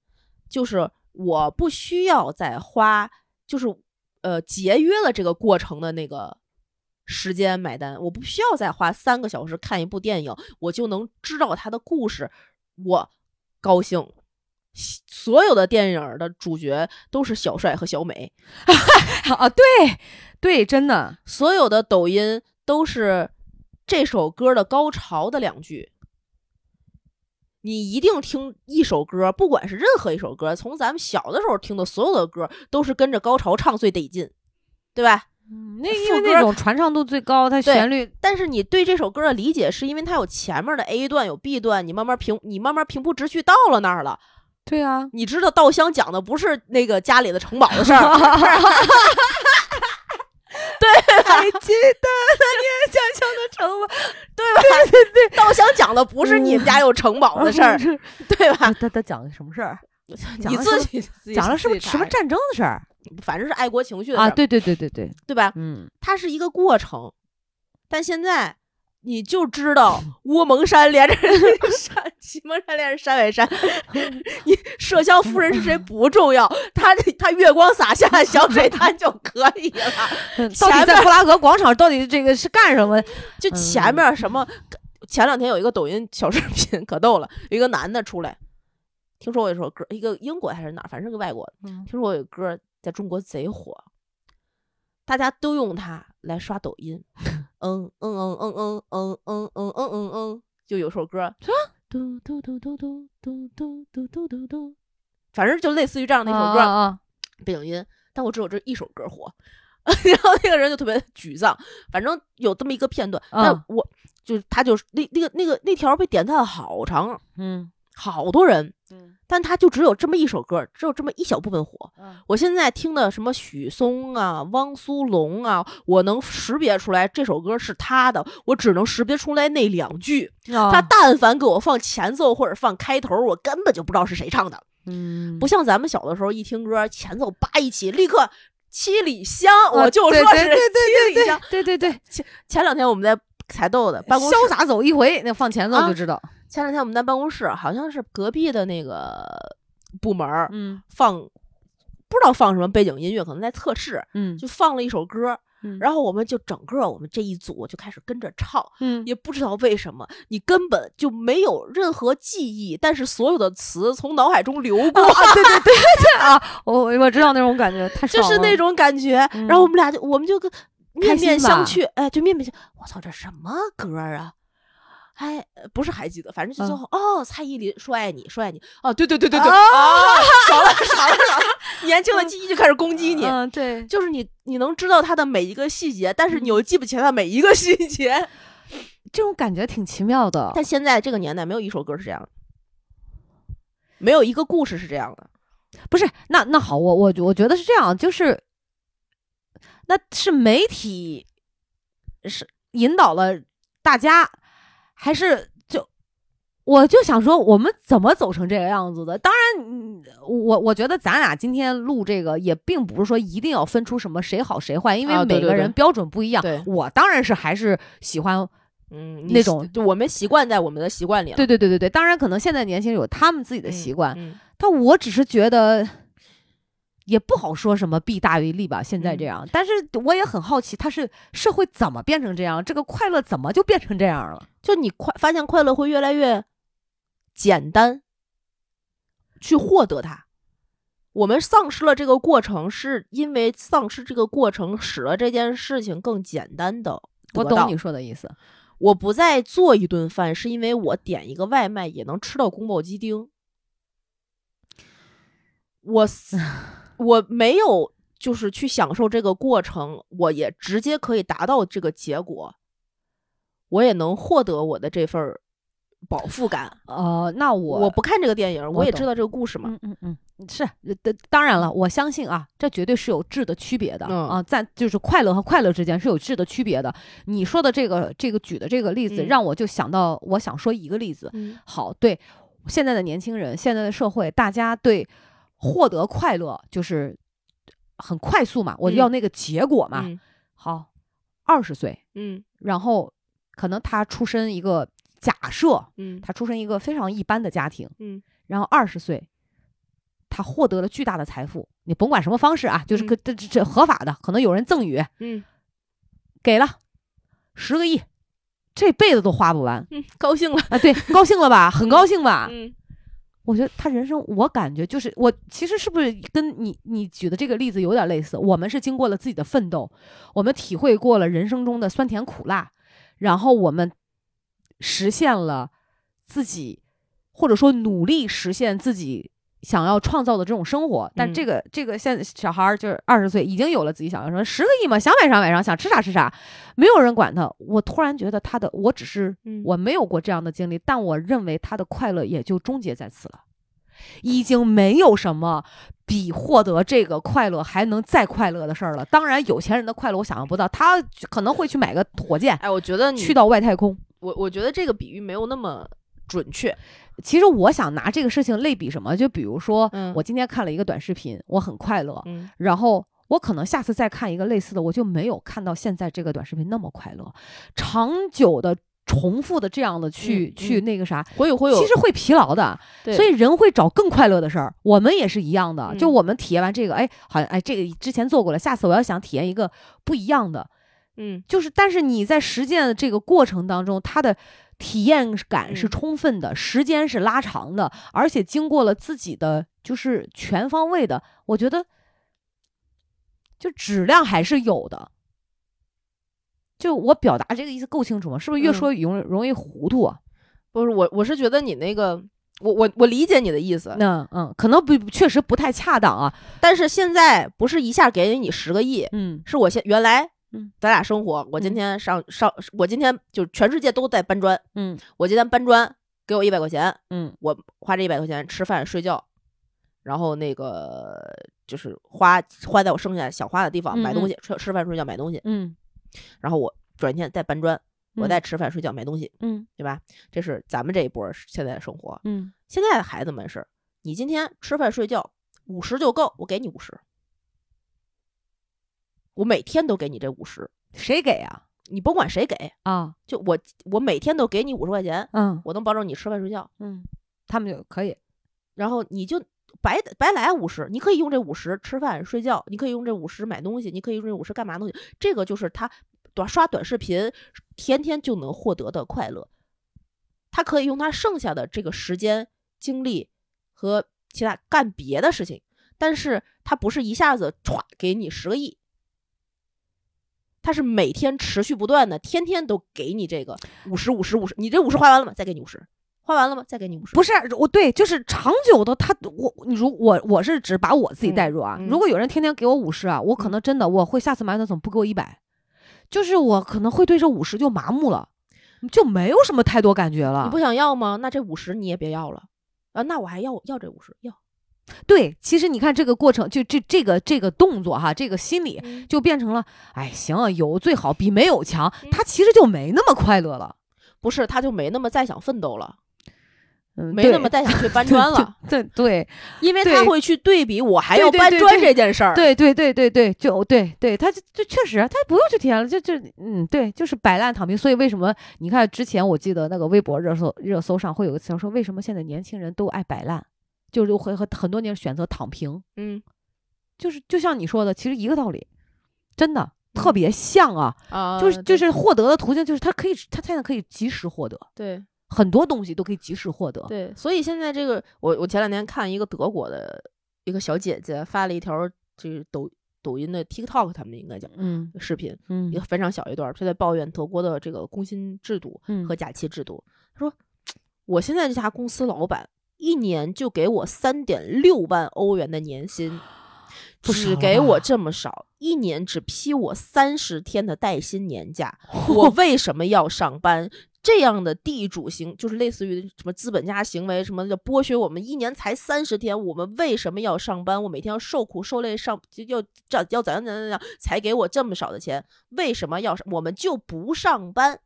就是我不需要再花，就是节约了这个过程的那个时间买单。我不需要再花3个小时看一部电影，我就能知道它的故事，我高兴。所有的电影的主角都是小帅和小美啊，对对，真的，所有的抖音都是这首歌的高潮的2句，你一定听一首歌，不管是任何一首歌，从咱们小的时候听的所有的歌都是跟着高潮唱最得劲，对吧？那因为那种传唱度最高，它旋律，但是你对这首歌的理解是因为它有前面的 A 段有 B 段，你慢慢平铺直叙到了那儿了。对啊，你知道稻香讲的不是那个家里的城堡的事儿。对吧？你记得那年想象的城堡，对吧？对对对，稻香讲的不是你们家有城堡的事儿，对吧？他讲的什么事儿？你自己讲了什么战争的事儿？反正是爱国情绪的事啊！对对对对对，对吧？嗯，它是一个过程，但现在你就知道乌蒙山连着山，祁蒙山连着山尾山，你麝香夫人是谁不重要，他月光洒下小水潭就可以了。到底在布拉格广场到底这个是干什么？就前面什么？前2天有一个抖音小视频可逗了，有一个男的出来，听说我有首歌，一个英国还是哪，反正是个外国的，听说我有歌在中国贼火，大家都用它来刷抖音。嗯嗯嗯嗯嗯嗯嗯嗯嗯嗯嗯，就有首歌，嘟嘟嘟嘟嘟嘟嘟嘟嘟嘟嘟，反正就类似于这样的一首歌，背景音。但我只有这一首歌火，然后那个人就特别沮丧。反正有这么一个片段，但我就他就那条被点赞好长，嗯，好多人，嗯，但他就只有这么一首歌，只有这么一小部分火。我现在听的什么许嵩啊、汪苏泷啊，我能识别出来这首歌是他的，我只能识别出来那2句。他但凡给我放前奏或者放开头，我根本就不知道是谁唱的。嗯，不像咱们小的时候一听歌，前奏叭一起，立刻七里香，我就说是七里香。对对对，前2天我们在才逗的办公室潇洒走一回，那放前奏就知道。前2天我们在办公室，好像是隔壁的那个部门，嗯，放不知道放什么背景音乐，可能在测试，嗯，就放了一首歌，嗯，然后我们就我们这一组就开始跟着唱，嗯，也不知道为什么，你根本就没有任何记忆，但是所有的词从脑海中流过，啊，对对对对啊，我知道那种感觉，太爽了，就是那种感觉，嗯，然后我们就跟面面相觑，哎，就面面相，我操，这什么歌啊？哎，不是还记得，反正就最后，哦，蔡依林说爱你，说爱你，哦，对对对对对，啊，少了，年轻的记忆就开始攻击你，嗯，对，就是你能知道他的每一个细节，但是你又记不起来他每一个细节，这种感觉挺奇妙的。但现在这个年代，没有一首歌是这样的，没有一个故事是这样的，不是？那好，我觉得是这样，就是那是媒体是引导了大家。还是我就想说，我们怎么走成这个样子的？当然，我觉得咱俩今天录这个也并不是说一定要分出什么谁好谁坏，因为每个人标准不一样。啊，对对对，我当然是还是喜欢，嗯，那种我们习惯在我们的习惯里了。对对对对对，当然可能现在年轻人有他们自己的习惯，嗯嗯，但我只是觉得也不好说什么弊大于利吧。现在这样，嗯，但是我也很好奇，它是社会怎么变成这样？这个快乐怎么就变成这样了？就你发现快乐会越来越简单去获得它，我们丧失了这个过程，是因为丧失这个过程使得这件事情更简单的得到。我懂你说的意思，我不再做一顿饭是因为我点一个外卖也能吃到宫保鸡丁，我没有就是去享受这个过程，我也直接可以达到这个结果，我也能获得我的这份饱腹感。那我不看这个电影，我也知道这个故事嘛。嗯嗯嗯，是，当然了，我相信啊，这绝对是有质的区别的、啊，在就是快乐和快乐之间是有质的区别的。你说的这个举的这个例子，让我就想到，我想说一个例子。好，对现在的年轻人，现在的社会，大家对获得快乐就是很快速嘛，我要那个结果嘛。好，20岁，然后可能他出身一个。假设，他出生一个非常一般的家庭，然后20岁，他获得了巨大的财富，你甭管什么方式啊，就是这合法的，可能有人赠与，给了10个亿，这辈子都花不完，高兴了啊，对，高兴了吧，很高兴吧，我觉得他人生，我感觉就是我其实是不是跟你举的这个例子有点类似？我们是经过了自己的奋斗，我们体会过了人生中的酸甜苦辣，然后我们。实现了自己，或者说努力实现自己想要创造的这种生活，但这个现在小孩就是20岁，已经有了自己想要什么10个亿嘛，想买啥买啥，想吃啥吃啥，没有人管他。我突然觉得他的，我只是我没有过这样的经历，但我认为他的快乐也就终结在此了，已经没有什么比获得这个快乐还能再快乐的事儿了。当然，有钱人的快乐我想象不到，他可能会去买个火箭，哎，我觉得你去到外太空。我觉得这个比喻没有那么准确。其实我想拿这个事情类比什么，就比如说，我今天看了一个短视频，我很快乐，然后我可能下次再看一个类似的，我就没有看到现在这个短视频那么快乐。长久的、重复的这样的去那个啥，会有，其实会疲劳的。所以人会找更快乐的事儿。我们也是一样的，就我们体验完这个，哎，好像哎这个之前做过了，下次我要想体验一个不一样的。就是但是你在实践的这个过程当中，它的体验感是充分的，时间是拉长的，而且经过了自己的就是全方位的，我觉得就质量还是有的。就我表达这个意思够清楚吗？是不是越说容易糊涂啊？不是，我是觉得你那个我理解你的意思，可能确实不太恰当啊。但是现在不是一下给你10个亿，是我原来。咱俩生活，我今天我今天就全世界都在搬砖，我今天搬砖给我100块钱，我花这100块钱吃饭睡觉，然后那个就是花在我剩下想花的地方，买东西吃饭睡觉买东西，然后我转天再搬砖，我再吃饭睡觉买东西，对吧？这是咱们这一波现在的生活，现在的孩子们是，你今天吃饭睡觉50就够，我给你50。我每天都给你这50，谁给啊？你甭管谁给啊，就我每天都给你50块钱，我能保证你吃饭睡觉，他们就可以，然后你就白来50，你可以用这50吃饭睡觉，你可以用这50买东西，你可以用这50干嘛东西，这个就是他刷短视频天天就能获得的快乐，他可以用他剩下的这个时间精力和其他干别的事情，但是他不是一下子唰给你10个亿。他是每天持续不断的，天天都给你这个50，你这50花完了吗？再给你50，花完了吗？再给你50。不是我对，就是长久的他，我是只把我自己带入啊。如果有人天天给我50啊，我可能真的我会下次买那总不给我100，就是我可能会对这50就麻木了，就没有什么太多感觉了。你不想要吗？那这50你也别要了啊，那我还要这50要。对，其实你看这个过程，就这个动作哈，这个心理就变成了，哎，行啊，有最好比没有强，他其实就没那么快乐了，不是，他就没那么再想奋斗了，没那么再想去搬砖了，对，因为他会去对比我还要搬砖这件事儿，对，就对，他就确实他不用去体验了，就对，就是摆烂躺平。所以为什么你看之前我记得那个微博热搜上会有个词说，为什么现在年轻人都爱摆烂？就是会和很多年选择躺平，就是就像你说的，其实一个道理，真的特别像啊，就是获得的途径，就是他现在可以及时获得，对，很多东西都可以及时获得，对，所以现在这个，我前两天看一个德国的一个小姐姐发了一条就是抖音的 TikTok， 他们应该讲视频，也非常小一段，她在抱怨德国的这个工薪制度和假期制度，她说我现在这家公司老板。1年就给我3.6万欧元的年薪，只给我这么少，一年只批我30天的带薪年假，我为什么要上班？这样的地主行就是类似于什么资本家行为，什么叫剥削我们一年才30天，我们为什么要上班？我每天要受苦受累上，要怎样才给我这么少的钱？为什么要？我们就不上班，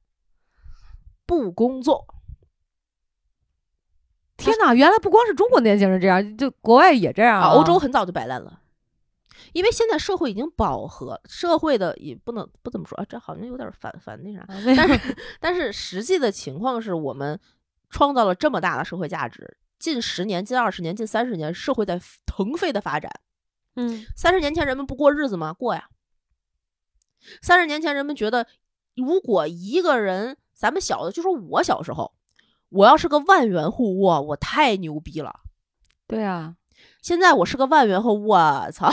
不工作。天哪！原来不光是中国年轻人这样，就国外也这样啊！欧洲很早就摆烂了，因为现在社会已经饱和，社会的也不怎么说，这好像有点反那啥。但是实际的情况是我们创造了这么大的社会价值，近10年、近20年、近30年，社会在腾飞的发展。30年前人们不过日子吗？过呀。30年前人们觉得，如果一个人，咱们小的就说我小时候。我要是个10000元户，我太牛逼了。对啊，现在我是个10000元户，我操，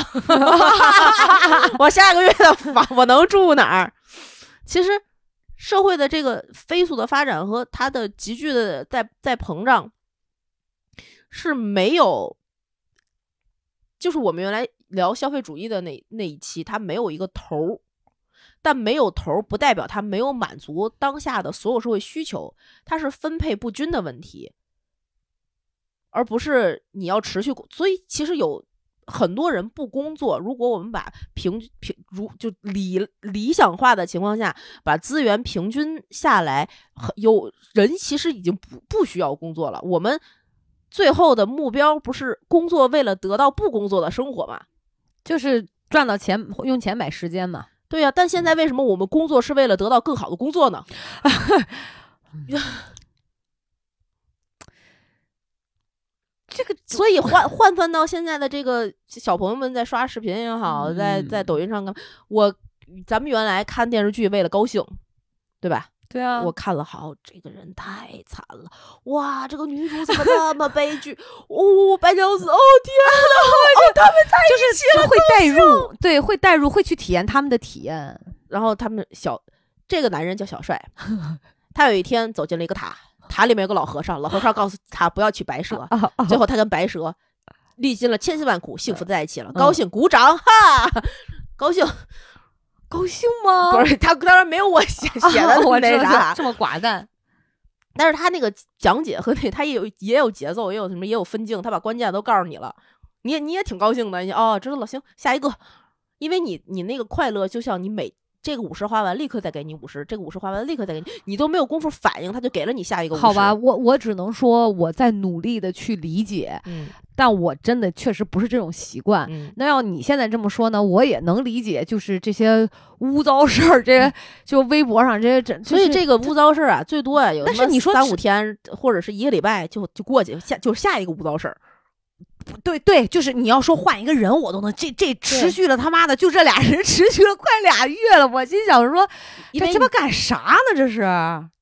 我下个月的房我能住哪儿？其实社会的这个飞速的发展和它的急剧的在膨胀，是没有，就是我们原来聊消费主义的那一期，它没有一个头。但没有头不代表它没有满足当下的所有社会需求，它是分配不均的问题，而不是你要持续。所以其实有很多人不工作，如果我们把就理想化的情况下把资源平均下来，有人其实已经不需要工作了。我们最后的目标不是工作为了得到不工作的生活吗？就是赚到钱，用钱买时间嘛。对呀，但现在为什么我们工作是为了得到更好的工作呢？这个，所以换算到现在的这个小朋友们在刷视频也好，在抖音上看，咱们原来看电视剧为了高兴，对吧？对啊，我看了好，这个人太惨了，哇，这个女主怎么那么悲剧？哦，白娘子，哦天哪，他们在一起了，就是会带入，对，会带入，会去体验他们的体验。然后他们这个男人叫小帅，他有一天走进了一个塔里面有个老和尚，老和尚告诉他不要娶白蛇，最后他跟白蛇历尽了千辛万苦，幸福的在一起了，高兴，鼓掌，哈，高兴。高兴吗？不是，他当然没有我写的我那啥这么寡淡，但是他那个讲解和他也有节奏，也有什么，也有分镜，他把关键都告诉你了，你也挺高兴的，你哦知道了，行，下一个，因为你那个快乐就像你每这个50花完立刻再给你50，这个50花完立刻再给你都没有功夫反应，他就给了你下一个50。好吧，我只能说我在努力的去理解，但我真的确实不是这种习惯。那要你现在这么说呢，我也能理解，就是这些污糟事儿，这些就微博上这些整，所以这个污糟事儿啊，最多啊有什么3-5天或者是1个礼拜就过去，下一个污糟事儿。对对，就是你要说换一个人我都能，这持续了他妈的就这俩人持续了快2月了，我心想说这鸡巴干啥呢？这是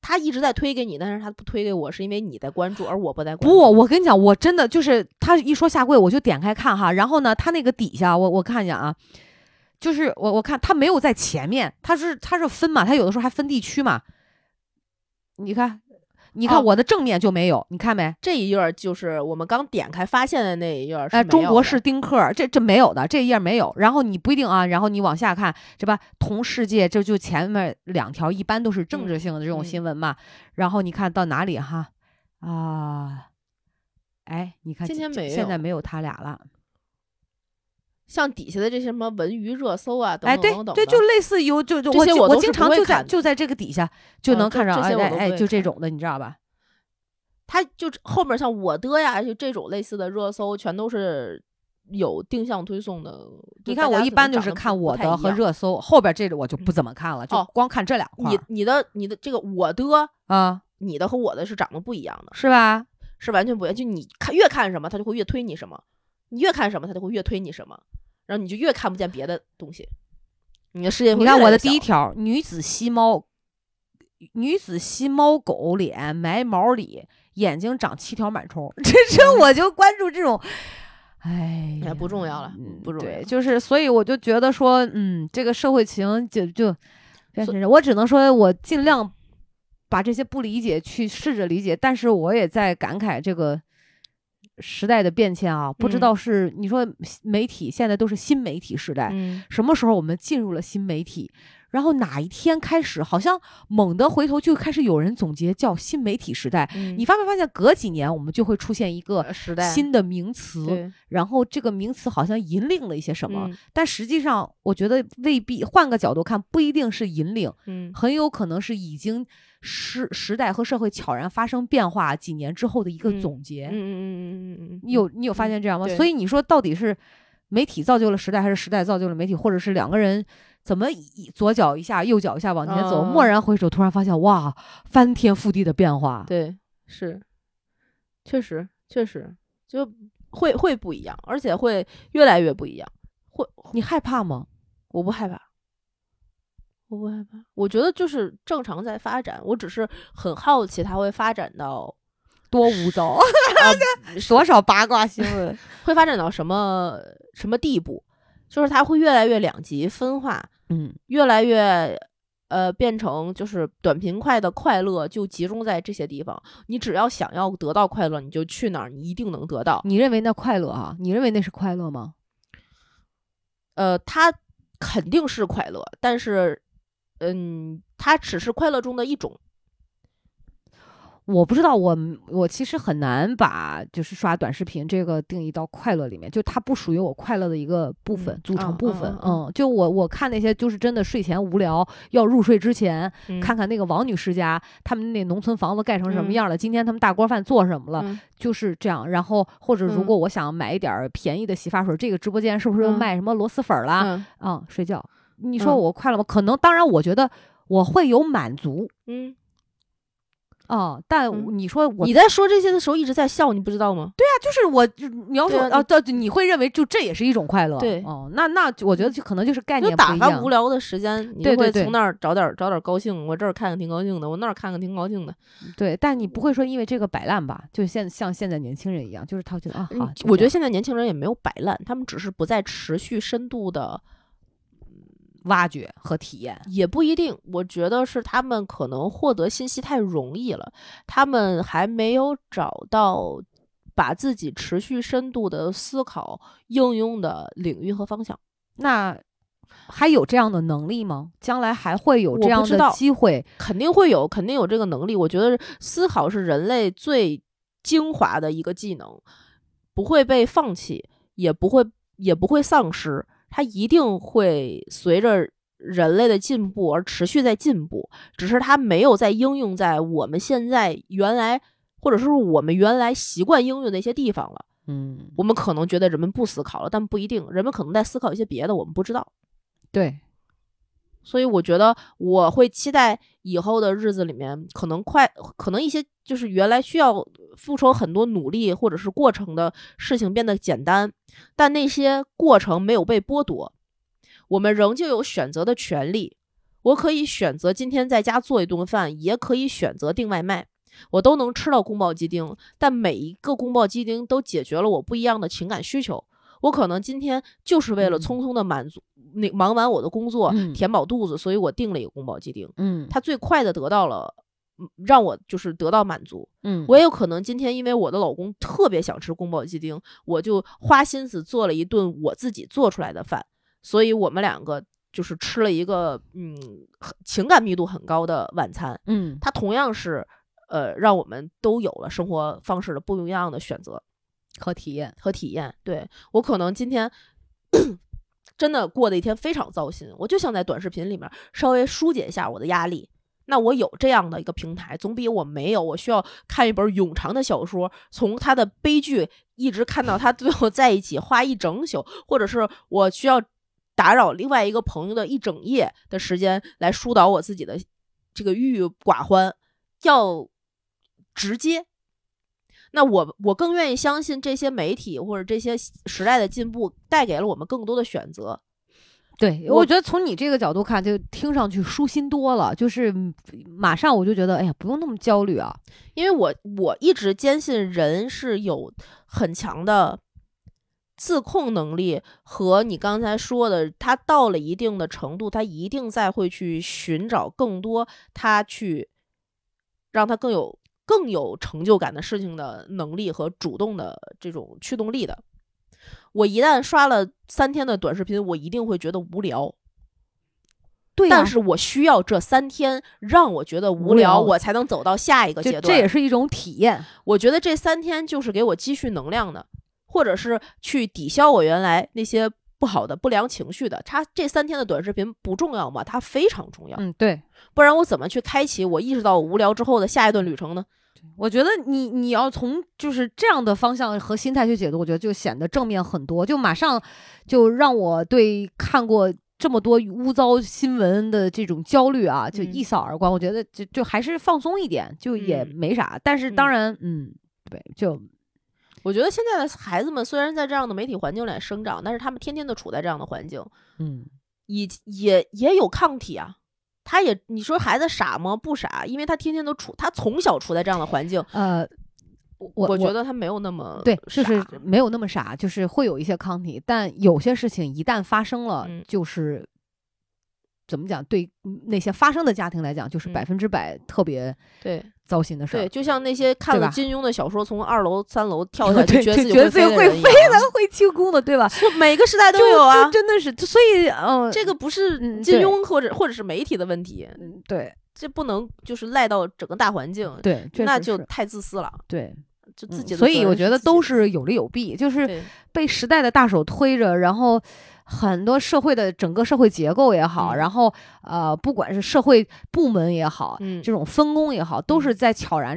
他一直在推给你，但是他不推给我是因为你在关注而我不在关注。不，我跟你讲，我真的就是他一说下跪我就点开看哈，然后呢他那个底下我看一下啊，就是我看他没有在前面，他是分嘛，他有的时候还分地区嘛，你看我的正面就没有，你看没？这一页就是我们刚点开发现的那一页，中国式丁克，这没有的，这一页没有。然后你不一定啊，然后你往下看，是吧？同世界，这就前面2条一般都是政治性的这种新闻嘛。然后你看到哪里哈？啊，哎，你看现在没有他俩了。像底下的这些什么文娱热搜啊，等等，对，就类似于就我经常就在这个底下就能看上，就这种的，你知道吧？他就后面像我的呀，就这种类似的热搜，全都是有定向推送的。你看我一般就是看我的和热搜，后边这个我就不怎么看了，就光看这两块。你的这个我的啊，你的和我的是长得不一样的，是吧？是完全不一样。就你看越看什么，他就会越推你什么；你越看什么，他就会越推你什么。然后你就越看不见别的东西，你的世界会越来越小。你看我的第一条，女子吸猫狗脸埋毛里，眼睛长7条螨虫，这我就关注这种，哎，不重要了，不重要。对，就是所以我就觉得说，这个社会情就变成，我只能说我尽量把这些不理解去试着理解，但是我也在感慨这个时代的变迁啊，不知道是你说媒体现在都是新媒体时代，什么时候我们进入了新媒体？然后哪一天开始，好像猛地回头就开始有人总结叫新媒体时代。你发没发现，隔几年我们就会出现一个新的名词，然后这个名词好像引领了一些什么，但实际上我觉得未必，换个角度看，不一定是引领，很有可能是已经时代和社会悄然发生变化几年之后的一个总结。你有发现这样吗？所以你说到底是媒体造就了时代，还是时代造就了媒体，或者是两个人怎么左脚一下右脚一下往前走，蓦然回首突然发现哇，翻天覆地的变化。对，是确实就会不一样，而且会越来越不一样。你害怕吗？我不害怕，我觉得就是正常在发展，我只是很好奇它会发展到多无糟多少八卦新闻会发展到什么地步，就是它会越来越两极分化，越来越变成就是短平快的快乐就集中在这些地方，你只要想要得到快乐，你就去哪儿，你一定能得到。你认为那快乐啊？你认为那是快乐吗？它肯定是快乐，但是它只是快乐中的一种。我不知道，我其实很难把就是刷短视频这个定义到快乐里面，就它不属于我快乐的一个部分，组成部分。就我看那些就是真的睡前无聊要入睡之前，看看那个王女士家他们那农村房子盖成什么样了，今天他们大锅饭做什么了，就是这样。然后或者如果我想买一点便宜的洗发水，这个直播间是不是又卖什么螺蛳粉啦？睡觉。你说我快乐吗？可能，当然我觉得我会有满足。但你说你在说这些的时候一直在笑，你不知道吗？对啊，就是我描述你会认为就这也是一种快乐。对，那我觉得就可能就是概念不一样。就打发无聊的时间，你会从那儿找点高兴。我这儿看看挺高兴的，我那儿看看挺高兴的。对，但你不会说因为这个摆烂吧？就像现在年轻人一样，就是他觉得我觉得现在年轻人也没有摆烂，他们只是不再持续深度的挖掘和体验，也不一定。我觉得是他们可能获得信息太容易了，他们还没有找到把自己持续深度的思考应用的领域和方向。那还有这样的能力吗？将来还会有这样的机会？肯定有这个能力。我觉得思考是人类最精华的一个技能，不会被放弃，也不会丧失。它一定会随着人类的进步而持续在进步，只是它没有在应用在我们现在原来，或者是我们原来习惯应用的一些地方了。我们可能觉得人们不思考了，但不一定，人们可能在思考一些别的，我们不知道。对，所以我觉得我会期待以后的日子里面，可能一些就是原来需要付出很多努力或者是过程的事情变得简单，但那些过程没有被剥夺，我们仍旧有选择的权利。我可以选择今天在家做一顿饭，也可以选择订外卖，我都能吃到宫保鸡丁，但每一个宫保鸡丁都解决了我不一样的情感需求。我可能今天就是为了匆匆的满足忙完我的工作，填饱肚子，所以我订了一个宫保鸡丁。它最快的得到了让我就是得到满足。我也有可能今天因为我的老公特别想吃宫保鸡丁，我就花心思做了一顿我自己做出来的饭，所以我们两个就是吃了一个情感密度很高的晚餐。它同样是让我们都有了生活方式的不一样的选择和体验。对，我可能今天真的过的一天非常糟心，我就想在短视频里面稍微疏解一下我的压力，那我有这样的一个平台总比我没有，我需要看一本冗长的小说，从他的悲剧一直看到他最后在一起花一整宿，或者是我需要打扰另外一个朋友的一整夜的时间来疏导我自己的这个郁郁寡欢要直接。那我更愿意相信这些媒体或者这些时代的进步带给了我们更多的选择。对，我觉得从你这个角度看，就听上去舒心多了，就是马上我就觉得，哎呀，不用那么焦虑啊，因为我一直坚信人是有很强的自控能力，和你刚才说的，他到了一定的程度，他一定再会去寻找更多，他去让他更有更有成就感的事情的能力和主动的这种驱动力的。我一旦刷了3天的短视频，我一定会觉得无聊。对啊，但是我需要这3天让我觉得无聊我才能走到下一个阶段。这也是一种体验。我觉得这3天就是给我积蓄能量的，或者是去抵消我原来那些不好的不良情绪的。它这3天的短视频不重要吗？它非常重要。嗯，对，不然我怎么去开启我意识到我无聊之后的下一段旅程呢？我觉得你要从就是这样的方向和心态去解读，我觉得就显得正面很多，就马上就让我对看过这么多污糟新闻的这种焦虑啊就一扫而光。我觉得就还是放松一点，就也没啥。但是当然对，就我觉得现在的孩子们虽然在这样的媒体环境里生长，但是他们天天的处在这样的环境，也有抗体啊。他也，你说孩子傻吗？不傻，因为他天天都他从小处在这样的环境。我觉得他没有那么对，是没有那么傻，就是会有一些抗体，但有些事情一旦发生了，就是怎么讲？对那些发生的家庭来讲，就是100%特别对糟心的事儿。对，就像那些看了金庸的小说，从2楼、3楼跳下去，觉得自己会飞的、会气功的，对吧？每个时代都有啊，真的是。所以，这个不是金庸或者是媒体的问题，对，这不能就是赖到整个大环境，对，那就太自私了，对。就自己的所以我觉得都是有利有弊，就是被时代的大手推着，然后很多社会的整个社会结构也好，然后不管是社会部门也好，这种分工也好，都是在悄然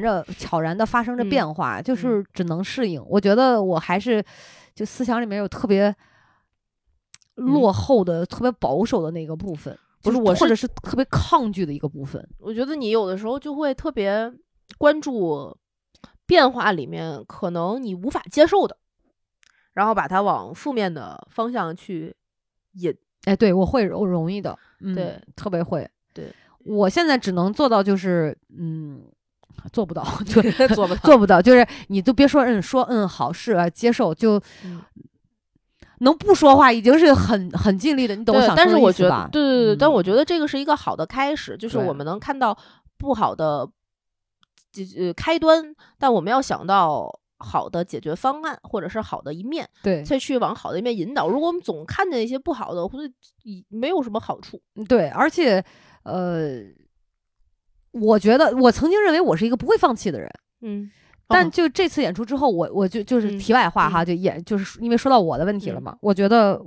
的发生着变化，就是只能适应。我觉得我还是就思想里面有特别落后的、特别保守的那个部分，不是我，或者是特别抗拒的一个部分。我觉得你有的时候就会特别关注变化里面可能你无法接受的，然后把它往负面的方向去引。哎，对，我容易的，对，特别会。对，我现在只能做到就是，做不到，对，做不到，就是你都别说好事啊，接受就。能不说话已经是很尽力的，你懂我想说的意思吧？对，但我觉得这个是一个好的开始，就是我们能看到不好的开端，但我们要想到好的解决方案，或者是好的一面，对，再去往好的一面引导。如果我们总看见一些不好的，或者没有什么好处。对，而且我觉得我曾经认为我是一个不会放弃的人，但就这次演出之后，我就是题外话哈，就是因为说到我的问题了嘛，我觉得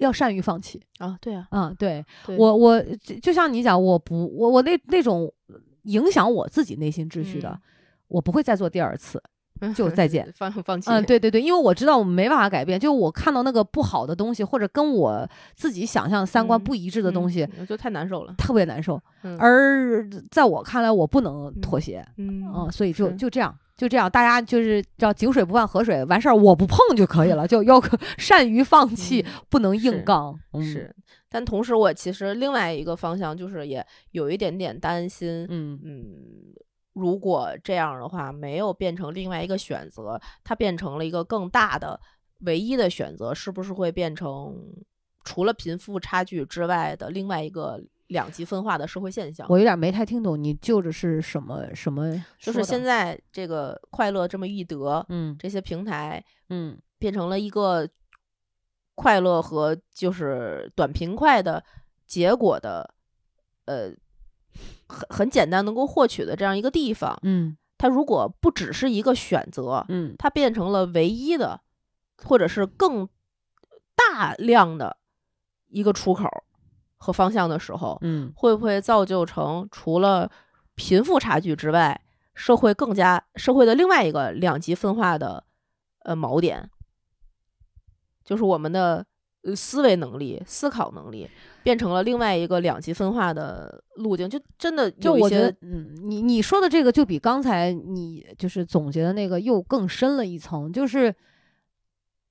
要善于放弃啊，对啊，对，我就像你讲，我那种。影响我自己内心秩序的，我不会再做第二次，就再见，放弃。对，因为我知道我没办法改变，就我看到那个不好的东西，或者跟我自己想象三观不一致的东西，就太难受了，特别难受。而在我看来，我不能妥协，所以就这样，大家就是叫井水不犯河水，完事儿我不碰就可以了，就要善于放弃，不能硬刚。是。但同时我其实另外一个方向就是也有一点点担心，如果这样的话没有变成另外一个选择，它变成了一个更大的唯一的选择，是不是会变成除了贫富差距之外的另外一个两极分化的社会现象？我有点没太听懂你就着是什么，就是现在这个快乐这么易得，这些平台，变成了一个快乐和就是短平快的结果的，很简单能够获取的这样一个地方，它如果不只是一个选择，它变成了唯一的，或者是更大量的一个出口和方向的时候，会不会造就成除了贫富差距之外，社会的另外一个两极分化的锚点？就是我们的思维能力、思考能力变成了另外一个两极分化的路径，就真的有一些，就我觉得，你说的这个就比刚才你就是总结的那个又更深了一层。就是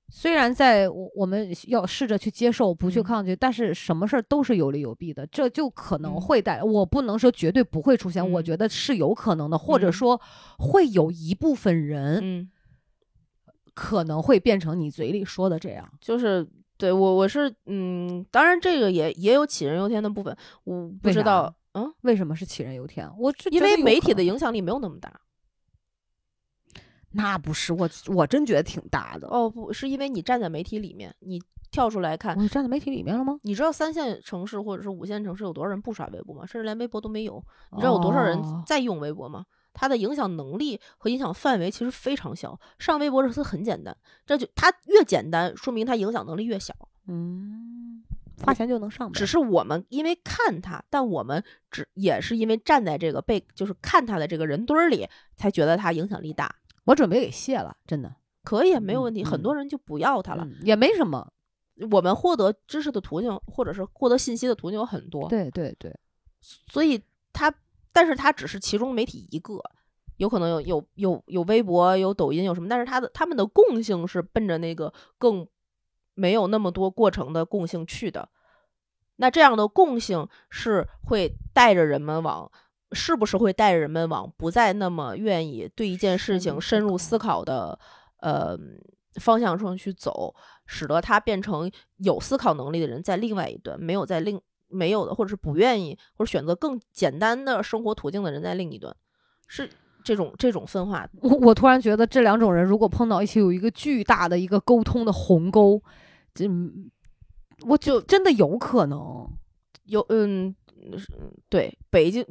虽然在我们要试着去接受，不去抗拒，但是什么事儿都是有利有弊的，这就可能会带，我不能说绝对不会出现，我觉得是有可能的，或者说会有一部分人，可能会变成你嘴里说的这样。就是对我是当然这个也有杞人忧天的部分，我不知道为什么是杞人忧天。因为媒体的影响力没有那么大，那不是我真觉得挺大的。哦，不是，因为你站在媒体里面，你跳出来看。我站在媒体里面了吗？你知道三线城市或者是5线城市有多少人不刷微博吗？甚至连微博都没有。你知道有多少人在用微博吗？哦，它的影响能力和影响范围其实非常小。上微博这次很简单，这就它越简单，说明它影响能力越小。嗯，花钱就能上。只是我们因为看它，但我们也是因为站在这个就是看它的这个人堆里，才觉得它影响力大。我准备给卸了，真的可以，没有问题。很多人就不要它了，也没什么。我们获得知识的途径，或者是获得信息的途径有很多。对对对，所以它。但是它只是其中媒体一个，有可能有微博，有抖音，有什么，但是他们的共性是奔着那个更没有那么多过程的共性去的。那这样的共性是会带着人们往，是不是会带着人们往不再那么愿意对一件事情深入思考的方向上去走，使得它变成有思考能力的人在另外一端，没有的，或者是不愿意，或者选择更简单的生活途径的人在另一端，是这种分化。我突然觉得这两种人如果碰到一起，有一个巨大的一个沟通的鸿沟，我就真的有可能有对，北京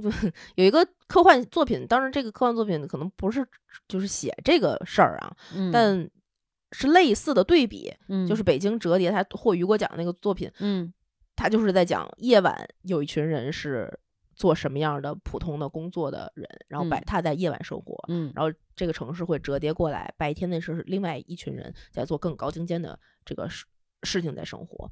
有一个科幻作品，当然这个科幻作品可能不是就是写这个事儿啊，但是类似的对比，就是《北京折叠》，他获雨果奖那个作品，他就是在讲夜晚有一群人是做什么样的普通的工作的人，然后他在夜晚生活，然后这个城市会折叠过来，白天那是另外一群人在做更高精尖的这个事情在生活。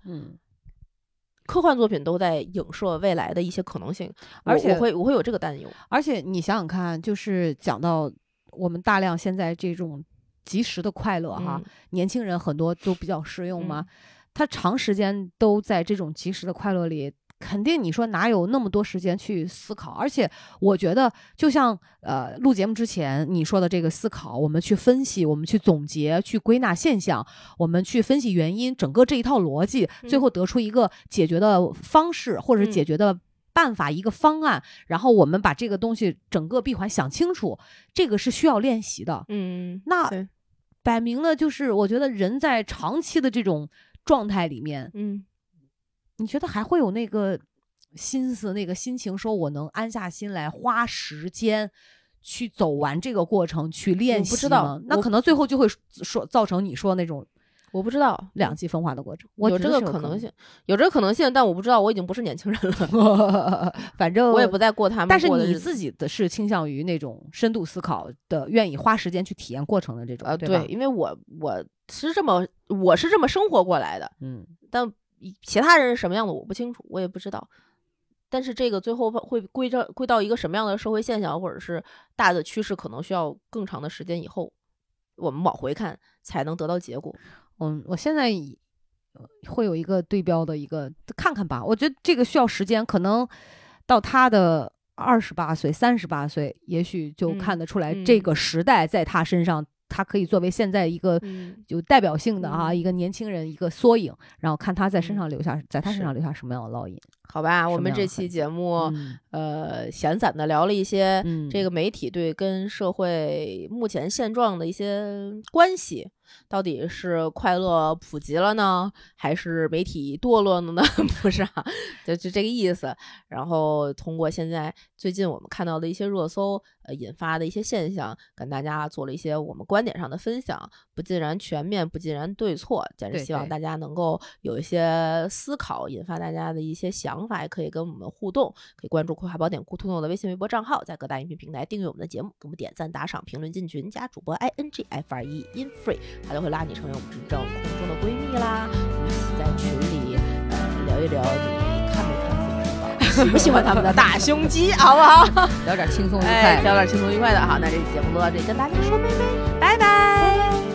科幻作品都在影射未来的一些可能性，而且我会有这个担忧。而且你想想看，就是讲到我们大量现在这种即时的快乐哈，年轻人很多都比较实用嘛。他长时间都在这种即时的快乐里，肯定你说哪有那么多时间去思考？而且我觉得，就像录节目之前你说的这个思考，我们去分析，我们去总结，去归纳现象，我们去分析原因，整个这一套逻辑，最后得出一个解决的方式或者解决的办法，一个方案，然后我们把这个东西整个闭环想清楚，这个是需要练习的。那摆明了就是，我觉得人在长期的这种状态里面，你觉得还会有那个心思、那个心情，说我能安下心来花时间去走完这个过程，去练习吗？我不知道，那可能最后就会说造成你说那种我不知道两极分化的过程。我有这个可能性，有这个可能性，但我不知道，我已经不是年轻人了，反正我也不再过他们。但是你自己的是倾向于那种深度思考的，愿意花时间去体验过程的这种啊， 对，因为我是这么生活过来的，但其他人是什么样的我不清楚，我也不知道。但是这个最后会归到一个什么样的社会现象，或者是大的趋势，可能需要更长的时间以后，我们往回看才能得到结果。我现在会有一个对标的一个看看吧，我觉得这个需要时间，可能到他的28岁、38岁，也许就看得出来这个时代在他身上。他可以作为现在一个有代表性的一个年轻人一个缩影，然后看他在身上留下，在他身上留下什么样的烙印。好吧，我们这期节目闲散的聊了一些这个媒体对跟社会目前现状的一些关系，到底是快乐普及了呢，还是媒体堕落了呢？不是啊，就这个意思。然后通过现在最近我们看到的一些热搜引发的一些现象，跟大家做了一些我们观点上的分享，不尽然全面，不尽然对错，但是希望大家能够有一些思考，引发大家的一些想法，也可以跟我们互动，可以关注葵花宝典兔兔的微信微博账号，在各大音频平台订阅我们的节目，给我们点赞打赏评论进群，加主播 ingfree ingfree，他就会拉你成为我们真正空中的闺蜜啦。我们在群里聊一聊你看没看自己，喜不喜欢他们的大胸肌，好不好？聊点轻松愉快的。好，那这期节目就到这里，跟大家说拜拜，拜拜。